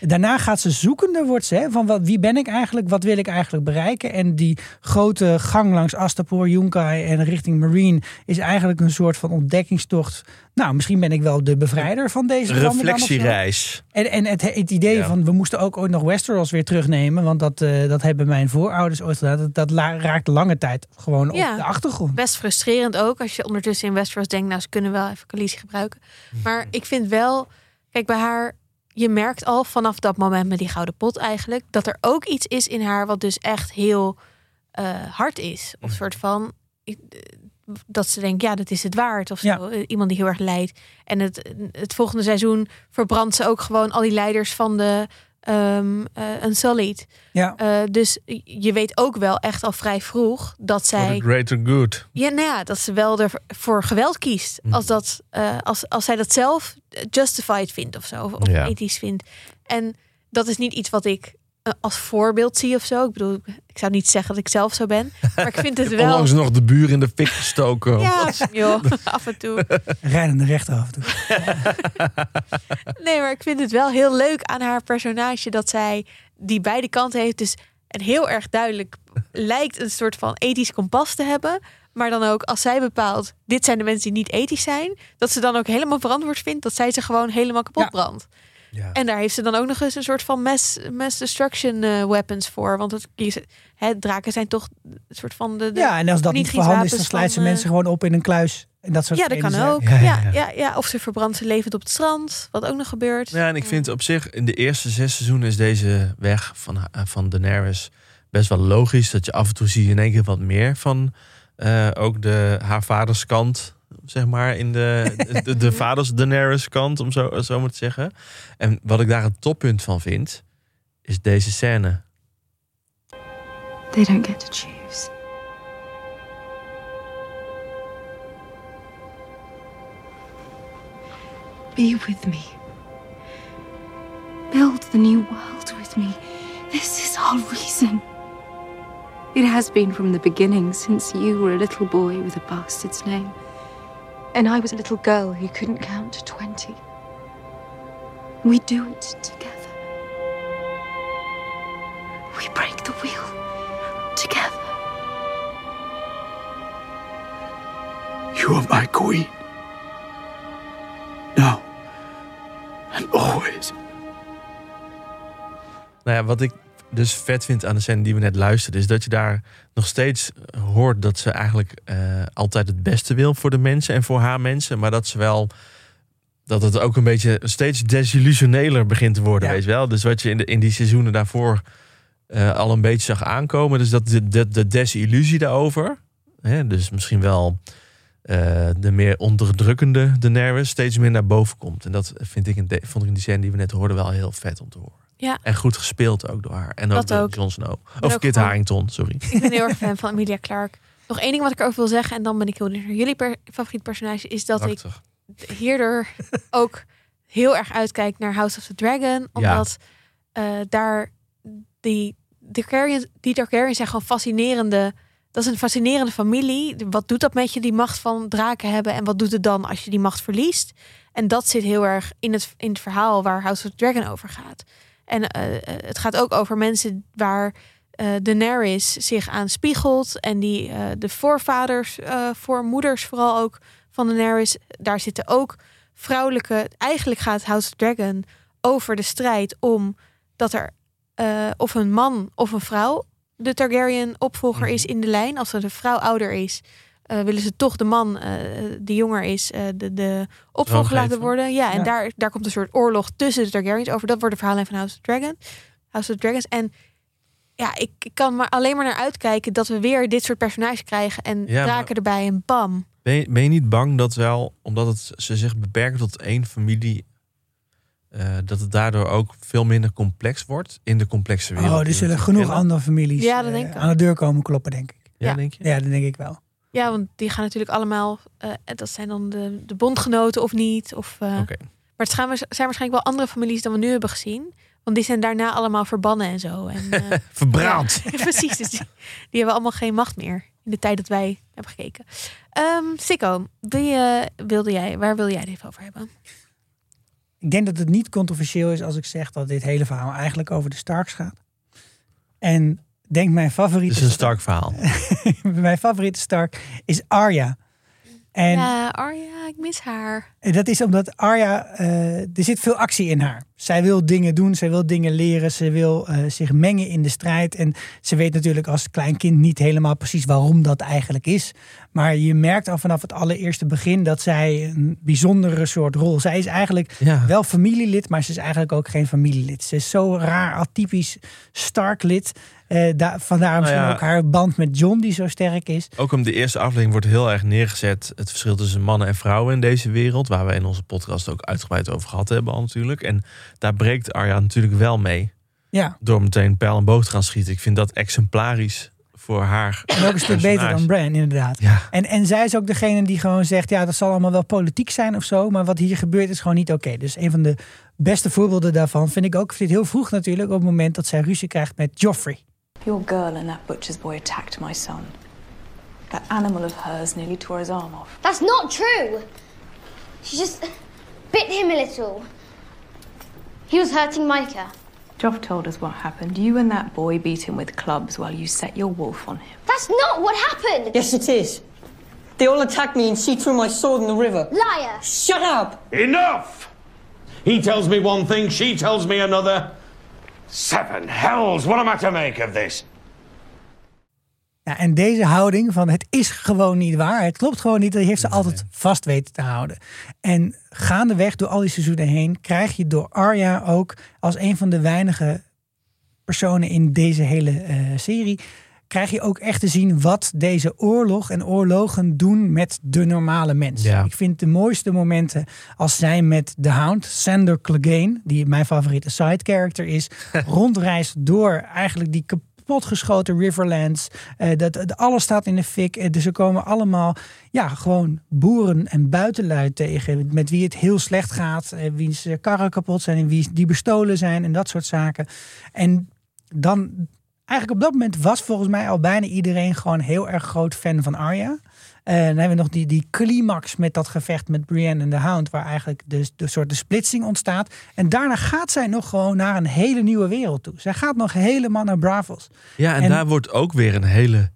Daarna gaat ze zoekende, wordt ze, hè, van wat, wie ben ik eigenlijk, wat wil ik eigenlijk bereiken. En die grote gang langs Astapor, Yunkai en richting Marine is eigenlijk een soort van ontdekkingstocht. Nou, misschien ben ik wel de bevrijder van deze reflectiereis. En, en het, het idee ja. van, we moesten ook ooit nog Westeros weer terugnemen, want dat, uh, dat hebben mijn voorouders ooit gedaan. Dat, dat la, raakt lange tijd gewoon ja, op de achtergrond. Best frustrerend ook, als je ondertussen in Westeros denkt, nou, ze kunnen wel even coalitie gebruiken. Maar ik vind wel, kijk, bij haar, je merkt al vanaf dat moment met die gouden pot eigenlijk, dat er ook iets is in haar wat dus echt heel uh, hard is. Of soort van, dat ze denkt, ja, dat is het waard of zo. Ja. Iemand die heel erg lijdt. En het, het volgende seizoen verbrandt ze ook gewoon al die leiders van de um, uh, Unsullied. Ja. Uh, dus je weet ook wel echt al vrij vroeg dat zij... For the greater good. Ja, nou ja, dat ze wel ervoor geweld kiest. Als, dat, uh, als, als zij dat zelf justified vindt of zo. Of, of ja. ethisch vindt. En dat is niet iets wat ik als voorbeeld zie of zo. Ik bedoel, ik zou niet zeggen dat ik zelf zo ben. Maar ik vind het wel... Onlangs nog de buur in de fik gestoken. Ja, joh, af en toe. Rijdende rechter af en toe. Nee, maar ik vind het wel heel leuk aan haar personage dat zij die beide kanten heeft. Dus een heel erg duidelijk lijkt een soort van ethisch kompas te hebben. Maar dan ook als zij bepaalt, dit zijn de mensen die niet ethisch zijn. Dat ze dan ook helemaal verantwoord vindt dat zij ze gewoon helemaal kapot ja. brandt. Ja. En daar heeft ze dan ook nog eens een soort van mass, mass destruction uh, weapons voor. Want het, he, draken zijn toch een soort van de, de ja, en als dat niet voorhanden is, dan slijt ze uh, mensen gewoon op in een kluis. En dat soort ja, dat kan zijn. Ook. Ja, ja, ja. Ja, ja. Of ze verbrandt ze levend op het strand, wat ook nog gebeurt. Ja, en ik vind op zich, in de eerste zes seizoenen is deze weg van, van Daenerys best wel logisch. Dat je af en toe ziet in één keer wat meer van uh, ook de, haar vaders kant... zeg maar, in de, de, de vaders Daenerys kant, om zo, zo maar te zeggen. En wat ik daar het toppunt van vind, is deze scène. They don't get to choose. Be with me. Build the new world with me. This is our reason. It has been from the beginning, since you were a little boy with a bastard's name. And I was a little girl who couldn't count to twenty. We do it together. We break the wheel together. You are my queen. Now and always. Nou ja, wat ik dus vet vind aan de scène die we net luisterden, is dat je daar nog steeds hoort dat ze eigenlijk uh, altijd het beste wil voor de mensen en voor haar mensen, maar dat ze wel dat het ook een beetje steeds desillusioneler begint te worden, ja. weet je wel. Dus wat je in, de, in die seizoenen daarvoor uh, al een beetje zag aankomen, dus dat de, de, de desillusie daarover, hè, dus misschien wel uh, de meer onderdrukkende Daenerys steeds meer naar boven komt. En dat vind ik in de, vond ik in die scène die we net hoorden wel heel vet om te horen. Ja. En goed gespeeld ook door haar. En ook, ook. John Snow. Of Kit van... Harington, sorry. Ik ben heel erg fan van Emilia Clarke. Nog één ding wat ik erover wil zeggen. En dan ben ik heel benieuwd naar jullie per- favoriet personage. Is dat Prachtig. ik hierdoor ook heel erg uitkijk naar House of the Dragon. Omdat ja. uh, daar die Targaryens, die Targaryens zijn gewoon fascinerende... Dat is een fascinerende familie. Wat doet dat met je, die macht van draken hebben? En wat doet het dan als je die macht verliest? En dat zit heel erg in het, in het verhaal waar House of the Dragon over gaat. En uh, het gaat ook over mensen waar uh, Daenerys zich aan spiegelt. En die uh, de voorvaders, uh, voormoeders vooral ook van Daenerys. Daar zitten ook vrouwelijke... Eigenlijk gaat House of Dragon over de strijd om dat er uh, of een man of een vrouw de Targaryen opvolger is in de lijn. Als er een vrouw ouder is, uh, willen ze toch de man uh, die jonger is uh, de, de opvolger laten worden. Ja, en ja. Daar, daar komt een soort oorlog tussen de Targaryens over. Dat wordt de verhaallijn van House of Dragon, House of Dragons. En ja, ik, ik kan maar alleen maar naar uitkijken dat we weer dit soort personages krijgen en ja, draken erbij en bam. Ben je, ben je niet bang dat wel, omdat het, ze zich beperken tot één familie... Uh, dat het daardoor ook veel minder complex wordt in de complexe wereld. Oh, er zullen genoeg andere families ja, dat denk ik uh, aan de deur komen kloppen, denk ik. Ja, ja. Denk je? Ja, dat denk ik wel. Ja, want die gaan natuurlijk allemaal... Uh, dat zijn dan de, de bondgenoten of niet. Of, uh, okay. Maar het gaan, zijn waarschijnlijk wel andere families dan we nu hebben gezien. Want die zijn daarna allemaal verbannen en zo. En, uh, verbrand. Ja, precies. Dus die, die hebben allemaal geen macht meer. In de tijd dat wij hebben gekeken. Um, Sikko, die, uh, wilde jij, waar wilde jij het even over hebben? Ik denk dat het niet controversieel is als ik zeg dat dit hele verhaal eigenlijk over de Starks gaat. En denk mijn favoriete... Het is een Stark verhaal. Mijn favoriete Stark is Arya. En ja, Arya, ik mis haar. Dat is omdat Arya, uh, er zit veel actie in haar. Zij wil dingen doen, zij wil dingen leren, ze wil uh, zich mengen in de strijd. En ze weet natuurlijk als klein kind niet helemaal precies waarom dat eigenlijk is. Maar je merkt al vanaf het allereerste begin dat zij een bijzondere soort rol... Zij is eigenlijk ja. wel familielid, maar ze is eigenlijk ook geen familielid. Ze is zo raar, atypisch Stark-lid... Uh, da- vandaar misschien nou ja, ook haar band met John die zo sterk is. Ook om de eerste aflevering wordt heel erg neergezet... het verschil tussen mannen en vrouwen in deze wereld... waar we in onze podcast ook uitgebreid over gehad hebben al natuurlijk. En daar breekt Arya natuurlijk wel mee. Ja. Door meteen pijl en boog te gaan schieten. Ik vind dat exemplarisch voor haar. En ook een stuk beter dan Bran, inderdaad. Ja. En, en zij is ook degene die gewoon zegt... ja, dat zal allemaal wel politiek zijn of zo... maar wat hier gebeurt is gewoon niet oké. Okay. Dus een van de beste voorbeelden daarvan vind ik ook... vind ik heel vroeg natuurlijk op het moment dat zij ruzie krijgt met Joffrey. Your girl and that butcher's boy attacked my son. That animal of hers nearly tore his arm off. That's not true. She just bit him a little. He was hurting Micah. Joff told us what happened. You and that boy beat him with clubs while you set your wolf on him. That's not what happened. Yes, it is. They all attacked me and she threw my sword in the river. Liar. Shut up. Enough. He tells me one thing, she tells me another. Seven hells, what am I to make of this? Ja, en deze houding van het is gewoon niet waar. Het klopt gewoon niet. Die heeft ze nee. altijd vast weten te houden. En gaandeweg door al die seizoenen heen... krijg je door Arya ook als een van de weinige personen in deze hele uh, serie... krijg je ook echt te zien wat deze oorlog en oorlogen doen met de normale mens. Ja. Ik vind de mooiste momenten als zij met de Hound, Sander Clegane... die mijn favoriete side character is, rondreist door eigenlijk die kapotgeschoten Riverlands. Uh, dat, dat, alles staat in de fik. Uh, dus er komen allemaal ja, gewoon boeren en buitenlui tegen... met wie het heel slecht gaat, uh, wiens uh, karren kapot zijn... en wie die bestolen zijn en dat soort zaken. En dan... Eigenlijk op dat moment was volgens mij al bijna iedereen gewoon heel erg groot fan van Arya. En dan hebben we nog die, die climax met dat gevecht met Brienne en de Hound... waar eigenlijk de, de soort de splitsing ontstaat. En daarna gaat zij nog gewoon naar een hele nieuwe wereld toe. Zij gaat nog helemaal naar Braavos. Ja, en, en daar wordt ook weer een hele...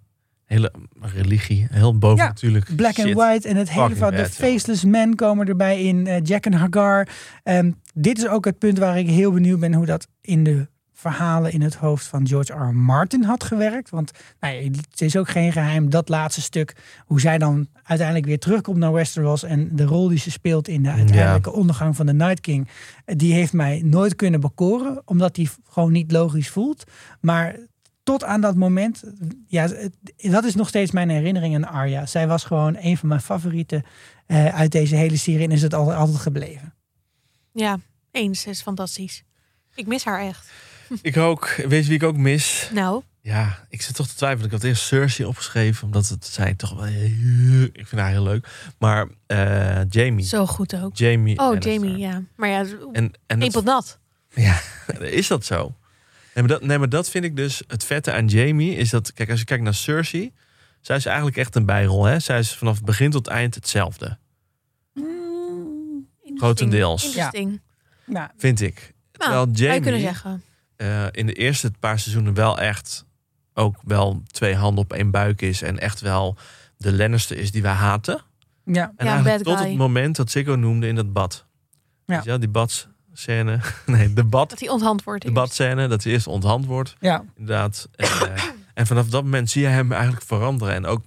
hele religie, heel boven ja, natuurlijk. Black and shit. White en het hele van de Faceless Men komen erbij in. Uh, Jack en Hagar. Um, dit is ook het punt waar ik heel benieuwd ben hoe dat in de... verhalen in het hoofd van George R. R. Martin had gewerkt. Want nou ja, het is ook geen geheim, dat laatste stuk... hoe zij dan uiteindelijk weer terugkomt naar Westeros... en de rol die ze speelt in de uiteindelijke ja. ondergang van de Night King... die heeft mij nooit kunnen bekoren... omdat die gewoon niet logisch voelt. Maar tot aan dat moment... ja, dat is nog steeds mijn herinnering aan Arya. Zij was gewoon een van mijn favorieten uh, uit deze hele serie... en is het altijd, altijd gebleven. Ja, eens. Is fantastisch. Ik mis haar echt. Ik ook. Weet je wie ik ook mis? Nou? Ja, ik zit toch te twijfelen. Ik had eerst Cersei opgeschreven. Omdat het zij toch wel... Ik vind haar heel leuk. Maar uh, Jamie. Zo goed ook. Jamie. Oh, Lannister. Jamie, ja. Maar ja, en, en dat, pot nat. Ja, is dat zo? Nee maar dat, nee, maar dat vind ik dus... Het vette aan Jamie is dat... Kijk, als je kijkt naar Cersei... Zij is eigenlijk echt een bijrol. Hè? Zij is vanaf begin tot eind hetzelfde. Mm, grotendeels. Ja. Ja. Vind ik. Nou, terwijl Jamie... Wij kunnen zeggen... Uh, in de eerste paar seizoenen wel echt ook wel twee handen op één buik is. En echt wel de Lannister is die wij haten. Ja, en ja, eigenlijk tot guy. Het moment dat Sikko noemde in dat bad. Ja. Dus ja, die badscène. Nee, de bad. Dat hij onthand wordt. De badscène, dat hij eerst onthand wordt. Ja. Inderdaad. En, uh, en vanaf dat moment zie je hem eigenlijk veranderen. En ook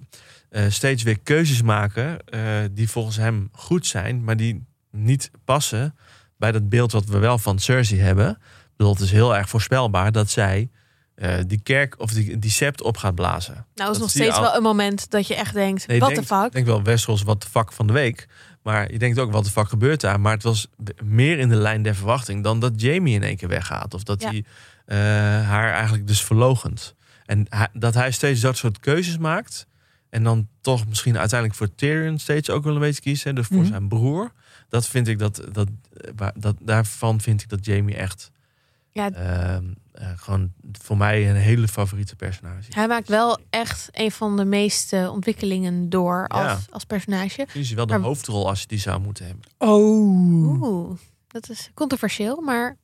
uh, steeds weer keuzes maken uh, die volgens hem goed zijn. Maar die niet passen bij dat beeld wat we wel van Cersei hebben. Het is heel erg voorspelbaar dat zij uh, die kerk of die, die sept op gaat blazen. Nou, het is dat nog steeds al... wel een moment dat je echt denkt, nee, wat de fuck? Ik denk wel Westeros, wat de fuck van de week. Maar je denkt ook, wat de fuck gebeurt daar? Maar het was meer in de lijn der verwachting dan dat Jamie in één keer weggaat. Of dat ja. hij uh, haar eigenlijk dus verloochent. En hij, dat hij steeds dat soort keuzes maakt. En dan toch misschien uiteindelijk voor Tyrion steeds ook wel een beetje kiezen. Dus voor mm-hmm. zijn broer. Dat vind ik dat, dat, dat... Daarvan vind ik dat Jamie echt... Ja, uh, uh, gewoon voor mij een hele favoriete personage. Hij maakt wel echt een van de meeste ontwikkelingen door als, ja. als personage. Nu is hij wel de maar... hoofdrol als je die zou moeten hebben. Oh. Oeh, Dat is controversieel, maar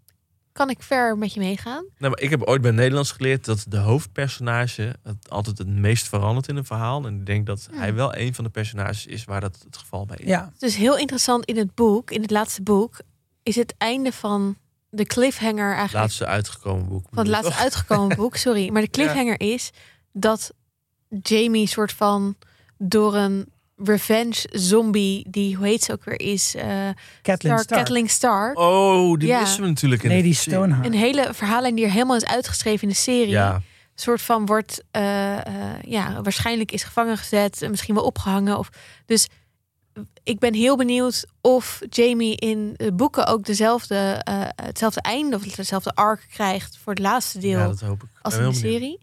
kan ik ver met je meegaan? Nou, maar ik heb ooit bij Nederlands geleerd dat de hoofdpersonage het altijd het meest verandert in een verhaal. En ik denk dat ja. hij wel een van de personages is waar dat het geval bij is. Ja. Het is heel interessant in het boek, in het laatste boek, is het einde van de cliffhanger eigenlijk. Laatste uitgekomen boek. Van het laatste uitgekomen boek, sorry. Maar de cliffhanger ja. is dat Jamie soort van door een revenge zombie, die hoe heet ze ook weer is? Uh, Catelyn Stark. Stark. Stark. Oh, die ja. missen we natuurlijk in Lady de Stoneheart. Een hele verhaallijn die er helemaal is uitgeschreven in de serie. Ja. Een soort van wordt, uh, uh, ja, waarschijnlijk is gevangen gezet, misschien wel opgehangen. Of, dus ik ben heel benieuwd of Jamie in de boeken ook dezelfde, uh, hetzelfde einde of dezelfde arc krijgt voor het laatste deel. Ja, dat hoop ik. Als in de serie.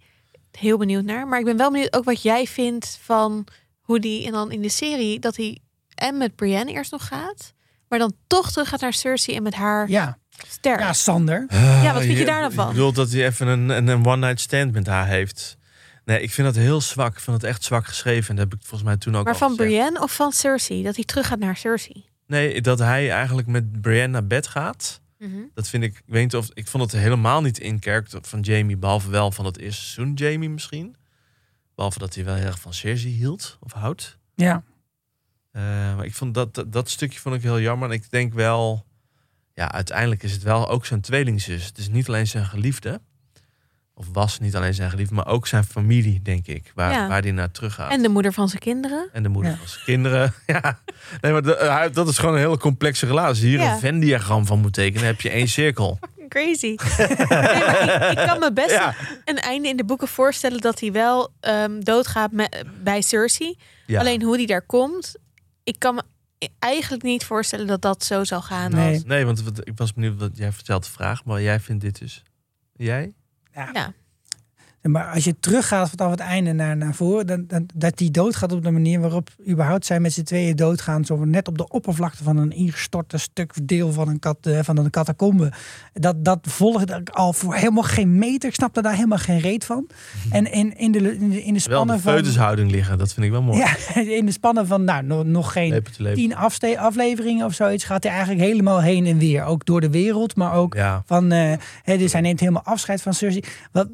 Heel benieuwd naar. Maar ik ben wel benieuwd ook wat jij vindt van hoe die, en dan in de serie, dat hij en met Brienne eerst nog gaat, maar dan toch terug gaat naar Cersei en met haar ja. ster. Ja, Sander. Uh, ja, wat vind je, je daar dan van? Ik bedoel dat hij even een, een one-night stand met haar heeft. Nee, ik vind dat heel zwak. Ik vind dat echt zwak geschreven. En dat heb ik volgens mij toen ook maar al van gezegd. Brienne of van Cersei? Dat hij terug gaat naar Cersei? Nee, dat hij eigenlijk met Brienne naar bed gaat. Mm-hmm. Dat vind ik, ik weet niet of, ik vond het helemaal niet inkerkt van Jamie, behalve wel van het eerste seizoen Jamie misschien. Behalve dat hij wel heel erg van Cersei hield of houdt. Ja. Uh, maar ik vond dat, dat, dat stukje vond ik heel jammer. En ik denk wel, ja, uiteindelijk is het wel ook zijn tweelingzus. Het is niet alleen zijn geliefde. Of was niet alleen zijn geliefde, maar ook zijn familie, denk ik. Waar, ja. waar die naar terug gaat. En de moeder van zijn kinderen. En de moeder ja. van zijn kinderen. Ja. Nee, maar de, dat is gewoon een hele complexe relatie. Hier ja. een Venn-diagram van moet tekenen, heb je één cirkel. Crazy. Nee, ik, ik kan me best ja. een einde in de boeken voorstellen dat hij wel um, doodgaat met, bij Cersei. Ja. Alleen hoe die daar komt, ik kan me eigenlijk niet voorstellen dat dat zo zal gaan. Nee, als... nee want wat, ik was benieuwd wat jij vertelt de vraag, maar jij vindt dit dus. Jij? Ja. ja. Maar als je teruggaat vanaf het einde naar, naar voren, dan, dan, dat die doodgaat op de manier waarop überhaupt zij met z'n tweeën doodgaan, zo net op de oppervlakte van een ingestorte stuk deel van een, kat, van een catacombe. Dat, dat volgt al voor helemaal geen meter. Ik snapte daar helemaal geen reet van. En in, in, de, in, de, in de spannen de van... Wel de feutushouding liggen, dat vind ik wel mooi. Ja, in de spannen van nou, nog, nog geen lepen lepen. tien afste- afleveringen of zoiets gaat hij eigenlijk helemaal heen en weer. Ook door de wereld, maar ook ja. van... Uh, he, dus hij neemt helemaal afscheid van Cersei. Wat...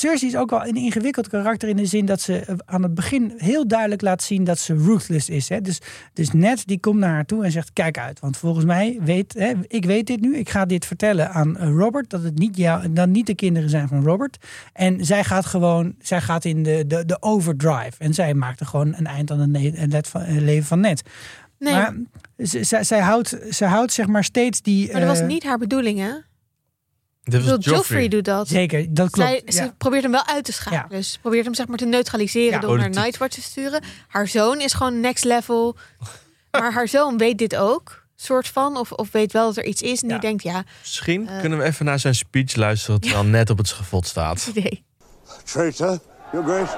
Cersei is ook wel een ingewikkeld karakter in de zin dat ze aan het begin heel duidelijk laat zien dat ze ruthless is. Hè? Dus, dus Ned die komt naar haar toe en zegt kijk uit. Want volgens mij, weet hè, ik weet dit nu. Ik ga dit vertellen aan Robert. Dat het niet, jou, dat niet de kinderen zijn van Robert. En zij gaat gewoon, zij gaat in de, de, de overdrive. En zij maakt er gewoon een eind aan het leven van Ned. Nee. Maar z, z, zij, houdt, zij houdt zeg maar steeds die... Maar dat uh, was niet haar bedoeling hè? Dat bedoel, Joffrey. Joffrey doet dat. Zeker, dat klopt. Zij, ze ja. probeert hem wel uit te schakelen. Ja. Dus ze probeert hem zeg maar te neutraliseren ja, door politiek. Naar Nightwatch te sturen. Haar zoon is gewoon next level. Maar haar zoon weet dit ook, soort van. Of, of weet wel dat er iets is en ja. die denkt ja... Misschien uh, kunnen we even naar zijn speech luisteren... terwijl ja. net op het schavot staat. Idee. Traitor, your grace.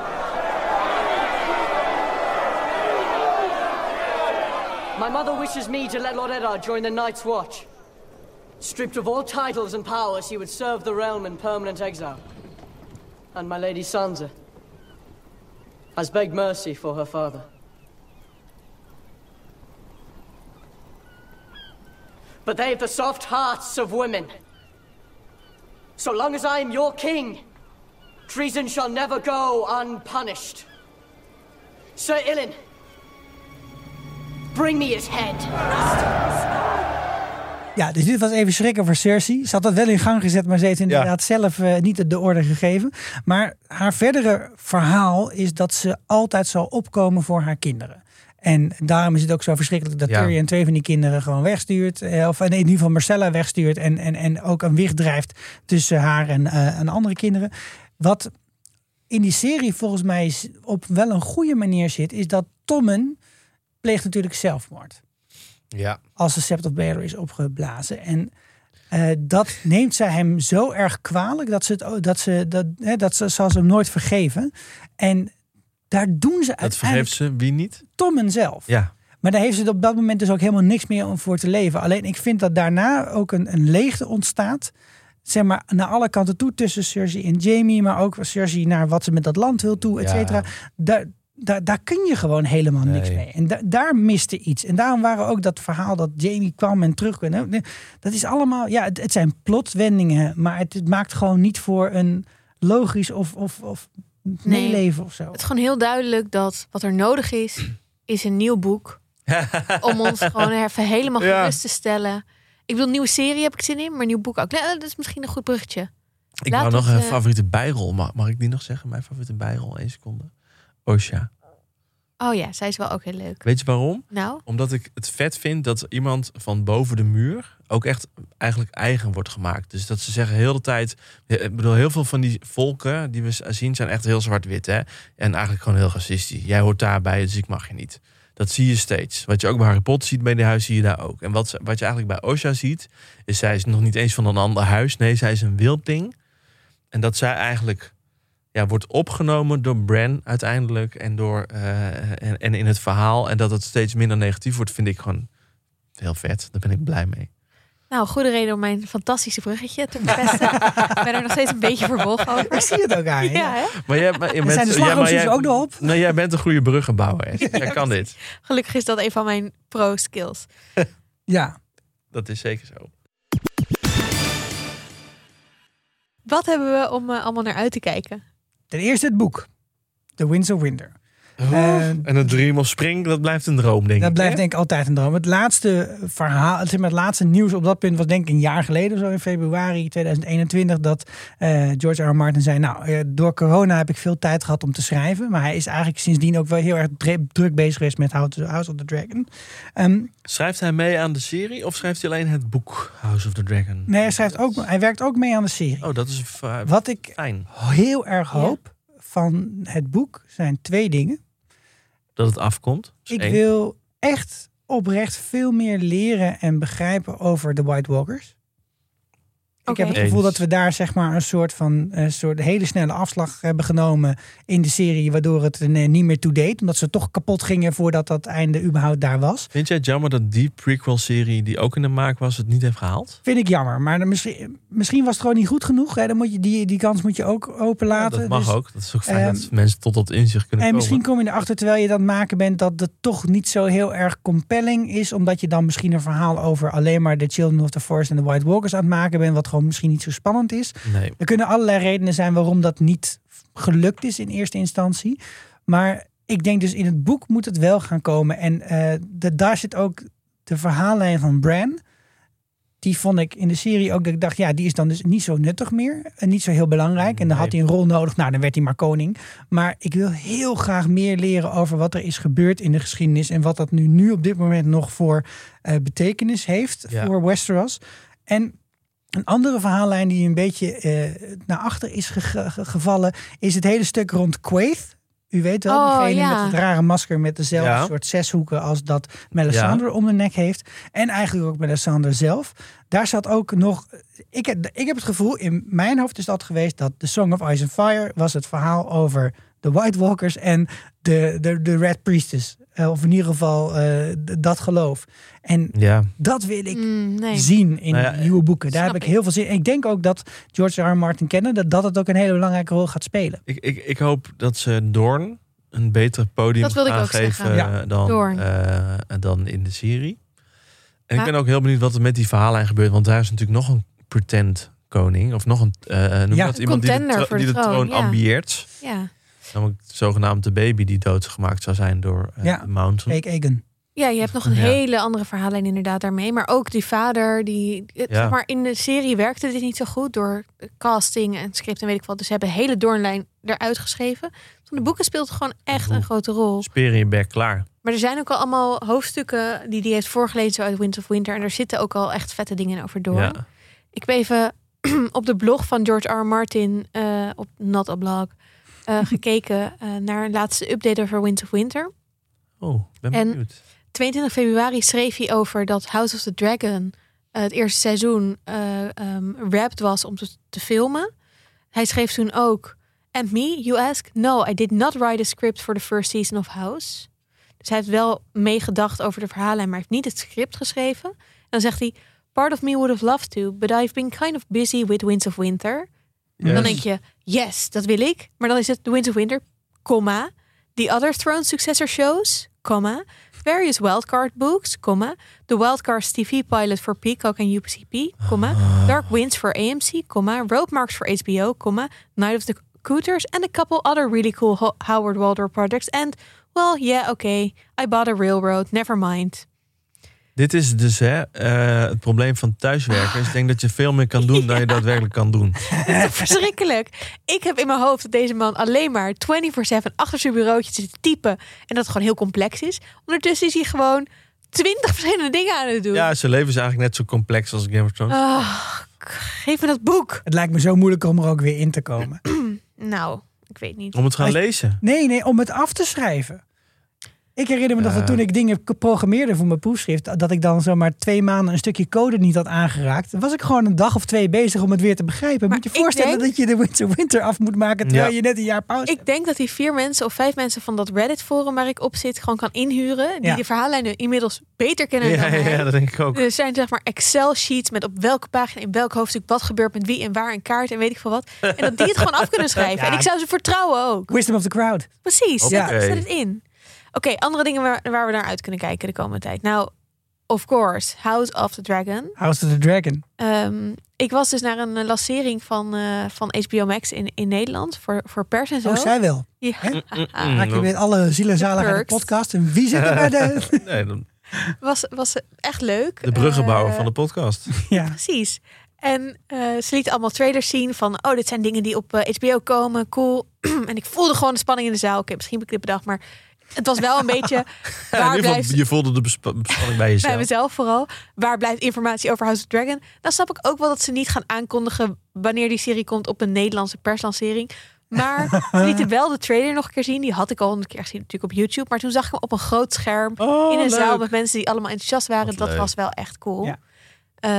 My mother wishes me to let Lord Eddard join the Night's Watch. Stripped of all titles and powers, he would serve the realm in permanent exile. And my lady Sansa has begged mercy for her father. But they have the soft hearts of women. So long as I am your king, treason shall never go unpunished. Sir Ilyn, bring me his head. Ja, dus dit was even schrikken voor Cersei. Ze had dat wel in gang gezet, maar ze heeft inderdaad ja. zelf uh, niet de orde gegeven. Maar haar verdere verhaal is dat ze altijd zal opkomen voor haar kinderen. En daarom is het ook zo verschrikkelijk dat ja. Tyrion twee van die kinderen gewoon wegstuurt. Eh, of in ieder geval Marcella wegstuurt en, en, en ook een wicht drijft tussen haar en, uh, en andere kinderen. Wat in die serie volgens mij op wel een goede manier zit, is dat Tommen pleegt natuurlijk zelfmoord. Ja. Als de Sept of Baelor is opgeblazen. En uh, dat neemt zij hem zo erg kwalijk dat ze, het, dat ze, dat, hè, dat ze, zal ze hem nooit vergeven. En daar doen ze uiteindelijk... Dat vergeeft ze wie niet? Tommen zelf. Ja. Maar daar heeft ze op dat moment dus ook helemaal niks meer om voor te leven. Alleen ik vind dat daarna ook een, een leegte ontstaat. Zeg maar naar alle kanten toe tussen Cersei en Jamie. Maar ook Cersei naar wat ze met dat land wil toe, et cetera. Ja. Daar... daar, daar kun je gewoon helemaal niks nee. mee. En da, daar miste iets. En daarom waren ook dat verhaal dat Jamie kwam en terug. Dat is allemaal... Ja, het, het zijn plotwendingen. Maar het, het maakt gewoon niet voor een logisch of, of, of meeleven nee. of zo. Het is gewoon heel duidelijk dat wat er nodig is... is een nieuw boek. Om ons gewoon even helemaal gerust te stellen. Ik bedoel, nieuwe serie heb ik zin in. Maar nieuw boek ook. Dat is misschien een goed bruggetje. Ik wou nog een uh... favoriete bijrol. Mag, mag ik die nog zeggen? Mijn favoriete bijrol. Eén seconde. Osha. Oh ja, zij is wel ook heel leuk. Weet je waarom? Nou? Omdat ik het vet vind dat iemand van boven de muur... ook echt eigenlijk eigen wordt gemaakt. Dus dat ze zeggen heel de tijd... Ik bedoel, heel veel van die volken die we zien... zijn echt heel zwart-wit, hè? En eigenlijk gewoon heel racistisch. Jij hoort daarbij, dus ik mag je niet. Dat zie je steeds. Wat je ook bij Harry Potter ziet bij die huis, zie je daar ook. En wat, wat je eigenlijk bij Osha ziet... is zij is nog niet eens van een ander huis. Nee, zij is een wildling. En dat zij eigenlijk... Ja, wordt opgenomen door Bran uiteindelijk en, door, uh, en, en in het verhaal. En dat het steeds minder negatief wordt, vind ik gewoon heel vet. Daar ben ik blij mee. Nou, goede reden om mijn fantastische bruggetje te bevestigen. Ik ben er nog steeds een beetje verbolgen over. Maar zie je het ook aan. Ja, hè? Maar jij, maar, je bent, zijn de slagroomsjes ja, ook nog op. Nou, jij bent een goede bruggenbouwer. Ja, jij kan dit. Gelukkig is dat een van mijn pro-skills. Ja. Dat is zeker zo. Wat hebben we om uh, allemaal naar uit te kijken? Ten eerste het boek, The Winds of Winter. Oh, uh, en het Dream of Spring, dat blijft een droom, denk dat ik. Dat blijft hè? denk ik altijd een droom. Het laatste verhaal, het, het laatste nieuws op dat punt was denk ik een jaar geleden, zo in februari tweeduizend eenentwintig, dat uh, George R. R. Martin zei, nou, uh, door corona heb ik veel tijd gehad om te schrijven. Maar hij is eigenlijk sindsdien ook wel heel erg druk bezig geweest met House of the Dragon. Um, schrijft hij mee aan de serie of schrijft hij alleen het boek House of the Dragon? Nee, hij, schrijft ook, hij werkt ook mee aan de serie. Oh, dat is uh, Wat ik fijn. heel erg hoop ja. van het boek zijn twee dingen. Dat het afkomt. Ik één. wil echt oprecht veel meer leren en begrijpen over de White Walkers. Okay. Ik heb het Eens. gevoel dat we daar zeg maar een soort van een soort hele snelle afslag hebben genomen in de serie, waardoor het er niet meer toe deed, omdat ze toch kapot gingen voordat dat einde überhaupt daar was. Vind jij het jammer dat die prequel-serie die ook in de maak was, het niet heeft gehaald? Vind ik jammer, maar dan misschien, misschien was het gewoon niet goed genoeg. Hè? Dan moet je die, die kans moet je ook openlaten. Ja, dat mag dus, ook. Dat is ook fijn um, dat mensen tot dat inzicht kunnen en komen. En misschien kom je erachter terwijl je dat maken bent dat het toch niet zo heel erg compelling is, omdat je dan misschien een verhaal over alleen maar de Children of the Forest en de White Walkers aan het maken bent, wat gewoon misschien niet zo spannend is. Nee. Er kunnen allerlei redenen zijn waarom dat niet gelukt is in eerste instantie. Maar ik denk dus in het boek moet het wel gaan komen. En uh, de, daar zit ook de verhaallijn van Bran. Die vond ik in de serie ook dat ik dacht, ja, die is dan dus niet zo nuttig meer. En niet zo heel belangrijk. En dan had hij een rol nodig. Nou, dan werd hij maar koning. Maar ik wil heel graag meer leren over wat er is gebeurd in de geschiedenis. En wat dat nu, nu op dit moment nog voor uh, betekenis heeft ja. voor Westeros. En een andere verhaallijn die een beetje uh, naar achter is ge- ge- gevallen... is het hele stuk rond Quaithe. U weet wel, oh, diegene ja. met het rare masker... met dezelfde ja. soort zeshoeken als dat Melisandre ja. om de nek heeft. En eigenlijk ook Melisandre zelf. Daar zat ook nog... Ik, ik heb het gevoel, in mijn hoofd is dat geweest... dat The Song of Ice and Fire was het verhaal over de White Walkers... en de, de, de Red Priestess. Uh, of in ieder geval uh, d- dat geloof. En ja. dat wil ik mm, nee. zien in nou ja, nieuwe boeken. Daar heb ik heel veel zin in. Ik denk ook dat George R. R. Martin kennen... dat dat het ook een hele belangrijke rol gaat spelen. Ik, ik, ik hoop dat ze Dorne een beter podium gaan geven ja. dan, uh, dan in de serie. En maar, ik ben ook heel benieuwd wat er met die verhaallijn gebeurt. Want daar is natuurlijk nog een pretend koning. Of nog een, uh, noem ja, dat, een iemand die de, tro- de die de troon ja. ambieert. Ja. Namelijk zogenaamd de baby die doodgemaakt zou zijn door uh, ja. de Mountain. Ja, je hebt nog een ja. hele andere verhaallijn inderdaad daarmee. Maar ook die vader, die ja. zeg maar in de serie werkte dit niet zo goed door casting en script en weet ik wat. Dus ze hebben hele Doornlijn eruit geschreven. Van de boeken speelt gewoon echt een grote rol. Speer in je bek, klaar. Maar er zijn ook al allemaal hoofdstukken die die heeft voorgelezen zo uit Winds of Winter. En er zitten ook al echt vette dingen over door. Ja. Ik ben even op de blog van George R. R. Martin, uh, op Not a Blog... Uh, gekeken uh, naar een laatste update over Winds of Winter. Oh, ben benieuwd. En tweeëntwintig februari schreef hij over dat House of the Dragon... Uh, het eerste seizoen uh, um, wrapped was om te, te filmen. Hij schreef toen ook... And me, you ask? No, I did not write a script for the first season of House. Dus hij heeft wel meegedacht over de verhalen... maar heeft niet het script geschreven. En dan zegt hij... Part of me would have loved to... but I've been kind of busy with Winds of Winter... Yes. Dan denk je, yes, dat wil ik. Maar dan is het The Winds of Winter, comma. The other Thrones successor shows, comma, various wildcard books, comma, the Wildcards T V pilot for Peacock and U P C P, comma, Dark Winds for A M C, comma, Roadmarks for H B O, comma, Night of the Cooters, and a couple other really cool Ho- Howard Waldorf projects. And, well, yeah, okay, I bought a railroad, never mind. Dit is dus hè, uh, het probleem van thuiswerken. Dus ik denk dat je veel meer kan doen ja. dan je daadwerkelijk kan doen. Dat is verschrikkelijk. Ik heb in mijn hoofd dat deze man alleen maar vierentwintig zeven achter zijn bureautje zit te typen. En dat het gewoon heel complex is. Ondertussen is hij gewoon twintig verschillende dingen aan het doen. Ja, zijn leven is eigenlijk net zo complex als Game of Thrones. Oh, geef me dat boek. Het lijkt me zo moeilijk om er ook weer in te komen. Nou, ik weet niet. Om het gaan lezen? Nee, nee, om het af te schrijven. Ik herinner me dat uh, toen ik dingen programmeerde voor mijn proefschrift, dat ik dan zomaar twee maanden een stukje code niet had aangeraakt. Was ik gewoon een dag of twee bezig om het weer te begrijpen. Moet je je voorstellen denk, dat je de Winds of Winter af moet maken terwijl ja. je net een jaar pauze hebt. Ik denk dat die vier mensen of vijf mensen van dat Reddit forum waar ik op zit gewoon kan inhuren. Die ja. de verhaallijnen inmiddels beter kennen ja, dan mij. Ja, dat denk ik ook. Er zijn zeg maar Excel sheets met op welke pagina, in welk hoofdstuk wat gebeurt, met wie en waar en kaart en weet ik veel wat. En dat die het gewoon af kunnen schrijven. Ja. En ik zou ze vertrouwen ook. Wisdom of the crowd. Precies, okay. zet, zet het in. Oké, okay, andere dingen waar, waar we naar uit kunnen kijken de komende tijd. Nou, of course, House of the Dragon. House of the Dragon. Um, ik was dus naar een lancering van, uh, van H B O Max in, in Nederland voor, voor pers en zo. Oh, zij wel. Ja. Raak je met alle ziel en zalig aan de podcast. En wie zit er bij de... nee, dan... was, was echt leuk. De bruggenbouwer uh, van de podcast. Ja, precies. En uh, ze lieten allemaal trailers zien van... oh, dit zijn dingen die op uh, H B O komen, cool. En ik voelde gewoon de spanning in de zaal. Oké, okay, misschien heb ik dit bedacht, maar... Het was wel een beetje... Waar ja, in ieder geval, je voelde de bespanning bij jezelf. Bij mezelf vooral. Waar blijft informatie over House of Dragon? Dan snap ik ook wel dat ze niet gaan aankondigen... wanneer die serie komt op een Nederlandse perslancering. Maar ze lieten wel de trailer nog een keer zien. Die had ik al een keer gezien natuurlijk op YouTube. Maar toen zag ik hem op een groot scherm. Oh, in een leuk. Zaal met mensen die allemaal enthousiast waren. Wat dat leuk. Was wel echt cool. Ja.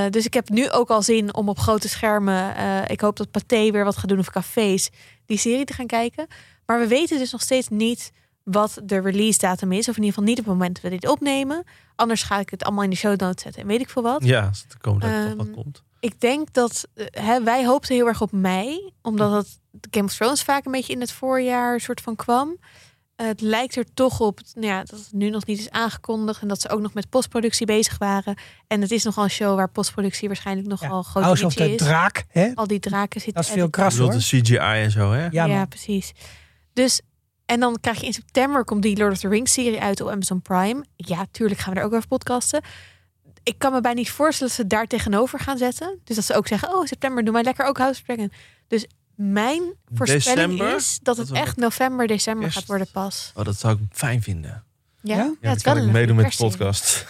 Uh, dus ik heb nu ook al zin om op grote schermen... Uh, ik hoop dat Pathé weer wat gaat doen of cafés... die serie te gaan kijken. Maar we weten dus nog steeds niet... wat de release datum is. Of in ieder geval niet op het moment dat we dit opnemen. Anders ga ik het allemaal in de show notes zetten. En weet ik veel wat. Ja, als het komt, dat um, wat komt. Ik denk dat... Hè, wij hoopten heel erg op mei. Omdat het Game of Thrones vaak een beetje in het voorjaar soort van kwam. Uh, het lijkt er toch op nou ja, dat het nu nog niet is aangekondigd. En dat ze ook nog met postproductie bezig waren. En het is nogal een show waar postproductie waarschijnlijk nogal ja, groot is. Of de draak. Hè? Al die draken zitten... Dat is veel kras hoor. De C G I en zo hè? Ja, ja precies. Dus... En dan krijg je in september, komt die Lord of the Rings serie uit op Amazon Prime. Ja, tuurlijk gaan we er ook over podcasten. Ik kan me bijna niet voorstellen dat ze daar tegenover gaan zetten. Dus dat ze ook zeggen, oh, september, doe mij lekker ook House of Dragon. Dus mijn voorspelling december? Is dat het dat echt november, december kerst. Gaat worden pas. Oh, dat zou ik fijn vinden. Ja, ja? ja, ja het kan wel ik meedoen met de podcast.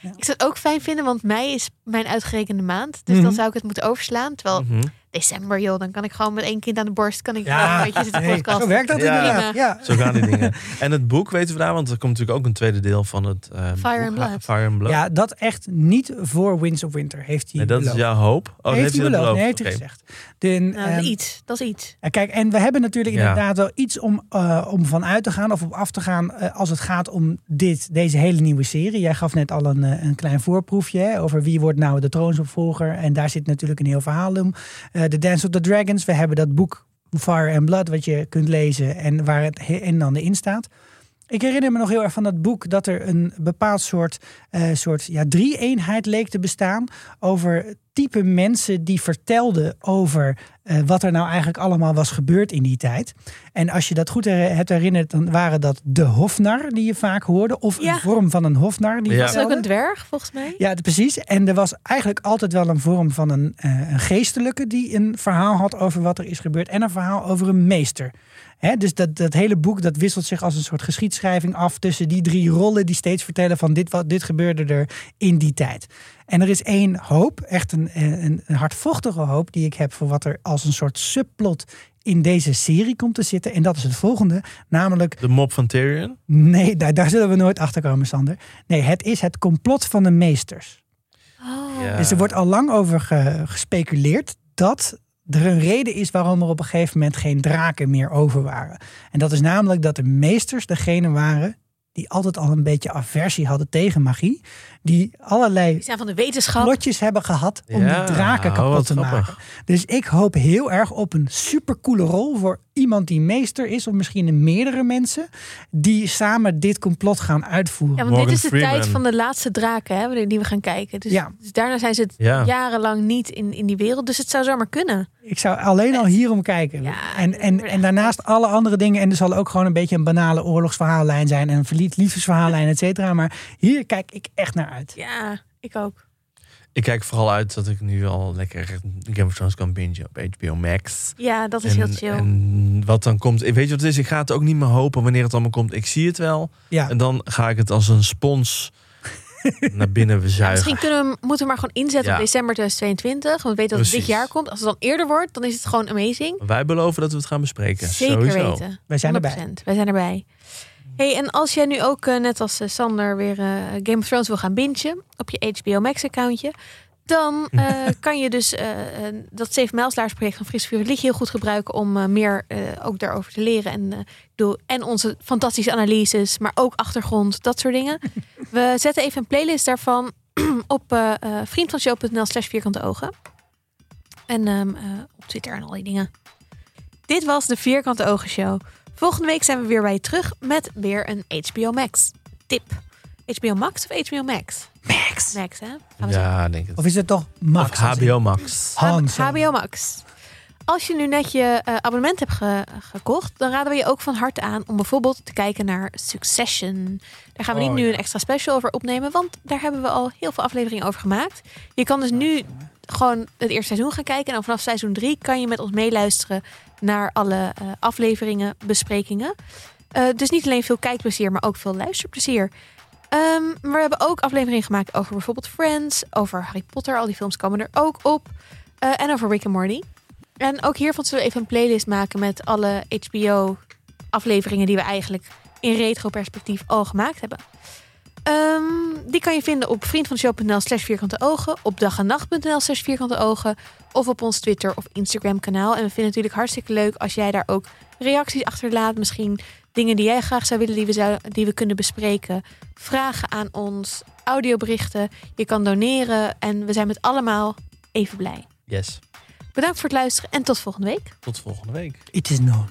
Ja. Ik zou het ook fijn vinden, want mei is mijn uitgerekende maand. Dus mm-hmm. dan zou ik het moeten overslaan. Terwijl mm-hmm. december, joh, dan kan ik gewoon met één kind aan de borst... kan ik ja. een beetje zitten hey, podcast. Zo werkt dat ja. inderdaad. Ja. Zo gaan die dingen. En het boek weten we daar, want er komt natuurlijk ook een tweede deel van het... Uh, Fire, boek, and Fire and Blood. Ja, dat echt niet voor Winds of Winter, heeft hij nee, dat beloofd. Is jouw hoop? Oh, heeft, heeft hij beloofd? beloofd? Nee, heeft hij okay. gezegd. De, nou, um, iets, dat is iets. Kijk, en we hebben natuurlijk ja. inderdaad wel iets om, uh, om van uit te gaan... of op af te gaan uh, als het gaat om dit, deze hele nieuwe serie. Jij gaf net al een, uh, een klein voorproefje hè, over wie wordt nou de troonsopvolger. En daar zit natuurlijk een heel verhaal om. Uh, The Dance of the Dragons. We hebben dat boek Fire and Blood wat je kunt lezen en waar het he- en dan in staat. Ik herinner me nog heel erg van dat boek dat er een bepaald soort, uh, soort ja, drie-eenheid leek te bestaan over type mensen die vertelden over uh, wat er nou eigenlijk allemaal was gebeurd in die tijd. En als je dat goed her- hebt herinnerd, dan waren dat de hofnar die je vaak hoorde of ja. een vorm van een hofnar. Die ja. was ook een dwerg volgens mij. Ja, de, precies. En er was eigenlijk altijd wel een vorm van een, uh, een geestelijke die een verhaal had over wat er is gebeurd en een verhaal over een meester. He, dus dat, dat hele boek dat wisselt zich als een soort geschiedschrijving af... tussen die drie rollen die steeds vertellen van dit, wat, dit gebeurde er in die tijd. En er is één hoop, echt een, een, een hardvochtige hoop... die ik heb voor wat er als een soort subplot in deze serie komt te zitten. En dat is het volgende, namelijk... De mop van Tyrion? Nee, daar, daar zullen we nooit achter komen, Sander. Nee, het is het complot van de meesters. Oh. Ja. Dus er wordt al lang over ge, gespeculeerd dat... er een reden is waarom er op een gegeven moment geen draken meer over waren. En dat is namelijk dat de meesters degene waren... die altijd al een beetje aversie hadden tegen magie. Die allerlei die zijn van de wetenschap. Plotjes hebben gehad om ja, die draken kapot oh, te maken. Dus ik hoop heel erg op een supercoole rol voor iemand die meester is, of misschien meerdere mensen, die samen dit complot gaan uitvoeren. Ja, want Morgan dit is de Freeman. Tijd van de laatste draken, hè, die we gaan kijken. Dus, ja. dus daarna zijn ze het ja. jarenlang niet in, in die wereld. Dus het zou zomaar kunnen. Ik zou alleen al hierom kijken. Ja, en, en, en daarnaast alle andere dingen. En er zal ook gewoon een beetje een banale oorlogsverhaallijn zijn. En een liefdesverhaallijn, et cetera. Maar hier kijk ik echt naar uit. Ja, ik ook. Ik kijk vooral uit dat ik nu al lekker Game of Thrones kan bingen op H B O Max. Ja, dat is en, heel chill. En wat dan komt, weet je wat het is? Ik ga het ook niet meer hopen wanneer het allemaal komt. Ik zie het wel. Ja. En dan ga ik het als een spons naar binnen we zuigen. Ja, misschien kunnen we, moeten we maar gewoon inzetten ja. op december tweeduizend tweeëntwintig. Want we weten dat het dit jaar komt. Als het dan eerder wordt, dan is het gewoon amazing. Wij beloven dat we het gaan bespreken. Zeker sowieso. Weten. Wij zijn erbij. Wij zijn erbij. Hey, en als jij nu ook, uh, net als uh, Sander, weer uh, Game of Thrones wil gaan bingen op je H B O Max accountje, dan uh, kan je dus uh, uh, dat zeven mijlslaars project van Fris Vuur Liedje heel goed gebruiken om uh, meer uh, ook daarover te leren. En, uh, doe, en onze fantastische analyses, maar ook achtergrond, dat soort dingen. We zetten even een playlist daarvan op uh, uh, vriendvanshow.nl slash vierkante ogen. En um, uh, op Twitter en al die dingen. Dit was de Vierkante Ogen Show. Volgende week zijn we weer bij je terug met weer een H B O Max tip. H B O Max of H B O Max? Max. Max, hè? Gaan we ja, zo. Denk het. Of is het toch Max? H B O Max. H B O Max. Als je nu net je uh, abonnement hebt ge- gekocht, dan raden we je ook van harte aan om bijvoorbeeld te kijken naar Succession. Daar gaan we oh, niet ja. nu een extra special over opnemen, want daar hebben we al heel veel afleveringen over gemaakt. Je kan dus nu gewoon het eerste seizoen gaan kijken en dan vanaf seizoen drie kan je met ons meeluisteren naar alle uh, afleveringen, besprekingen. Uh, dus niet alleen veel kijkplezier, maar ook veel luisterplezier. Um, maar we hebben ook afleveringen gemaakt over bijvoorbeeld Friends, over Harry Potter. Al die films komen er ook op. Uh, en over Rick and Morty. En ook hiervan zullen we even een playlist maken met alle H B O afleveringen die we eigenlijk in retro-perspectief al gemaakt hebben. Um, die kan je vinden op vriendvanshow.nl slash vierkante ogen, op dagennacht.nl slash vierkante ogen of op ons Twitter of Instagram kanaal. En we vinden het natuurlijk hartstikke leuk als jij daar ook reacties achterlaat. Misschien dingen die jij graag zou willen die we, zou, die we kunnen bespreken. Vragen aan ons, audioberichten. Je kan doneren en we zijn met allemaal even blij. Yes. Bedankt voor het luisteren en tot volgende week. Tot volgende week. It is known.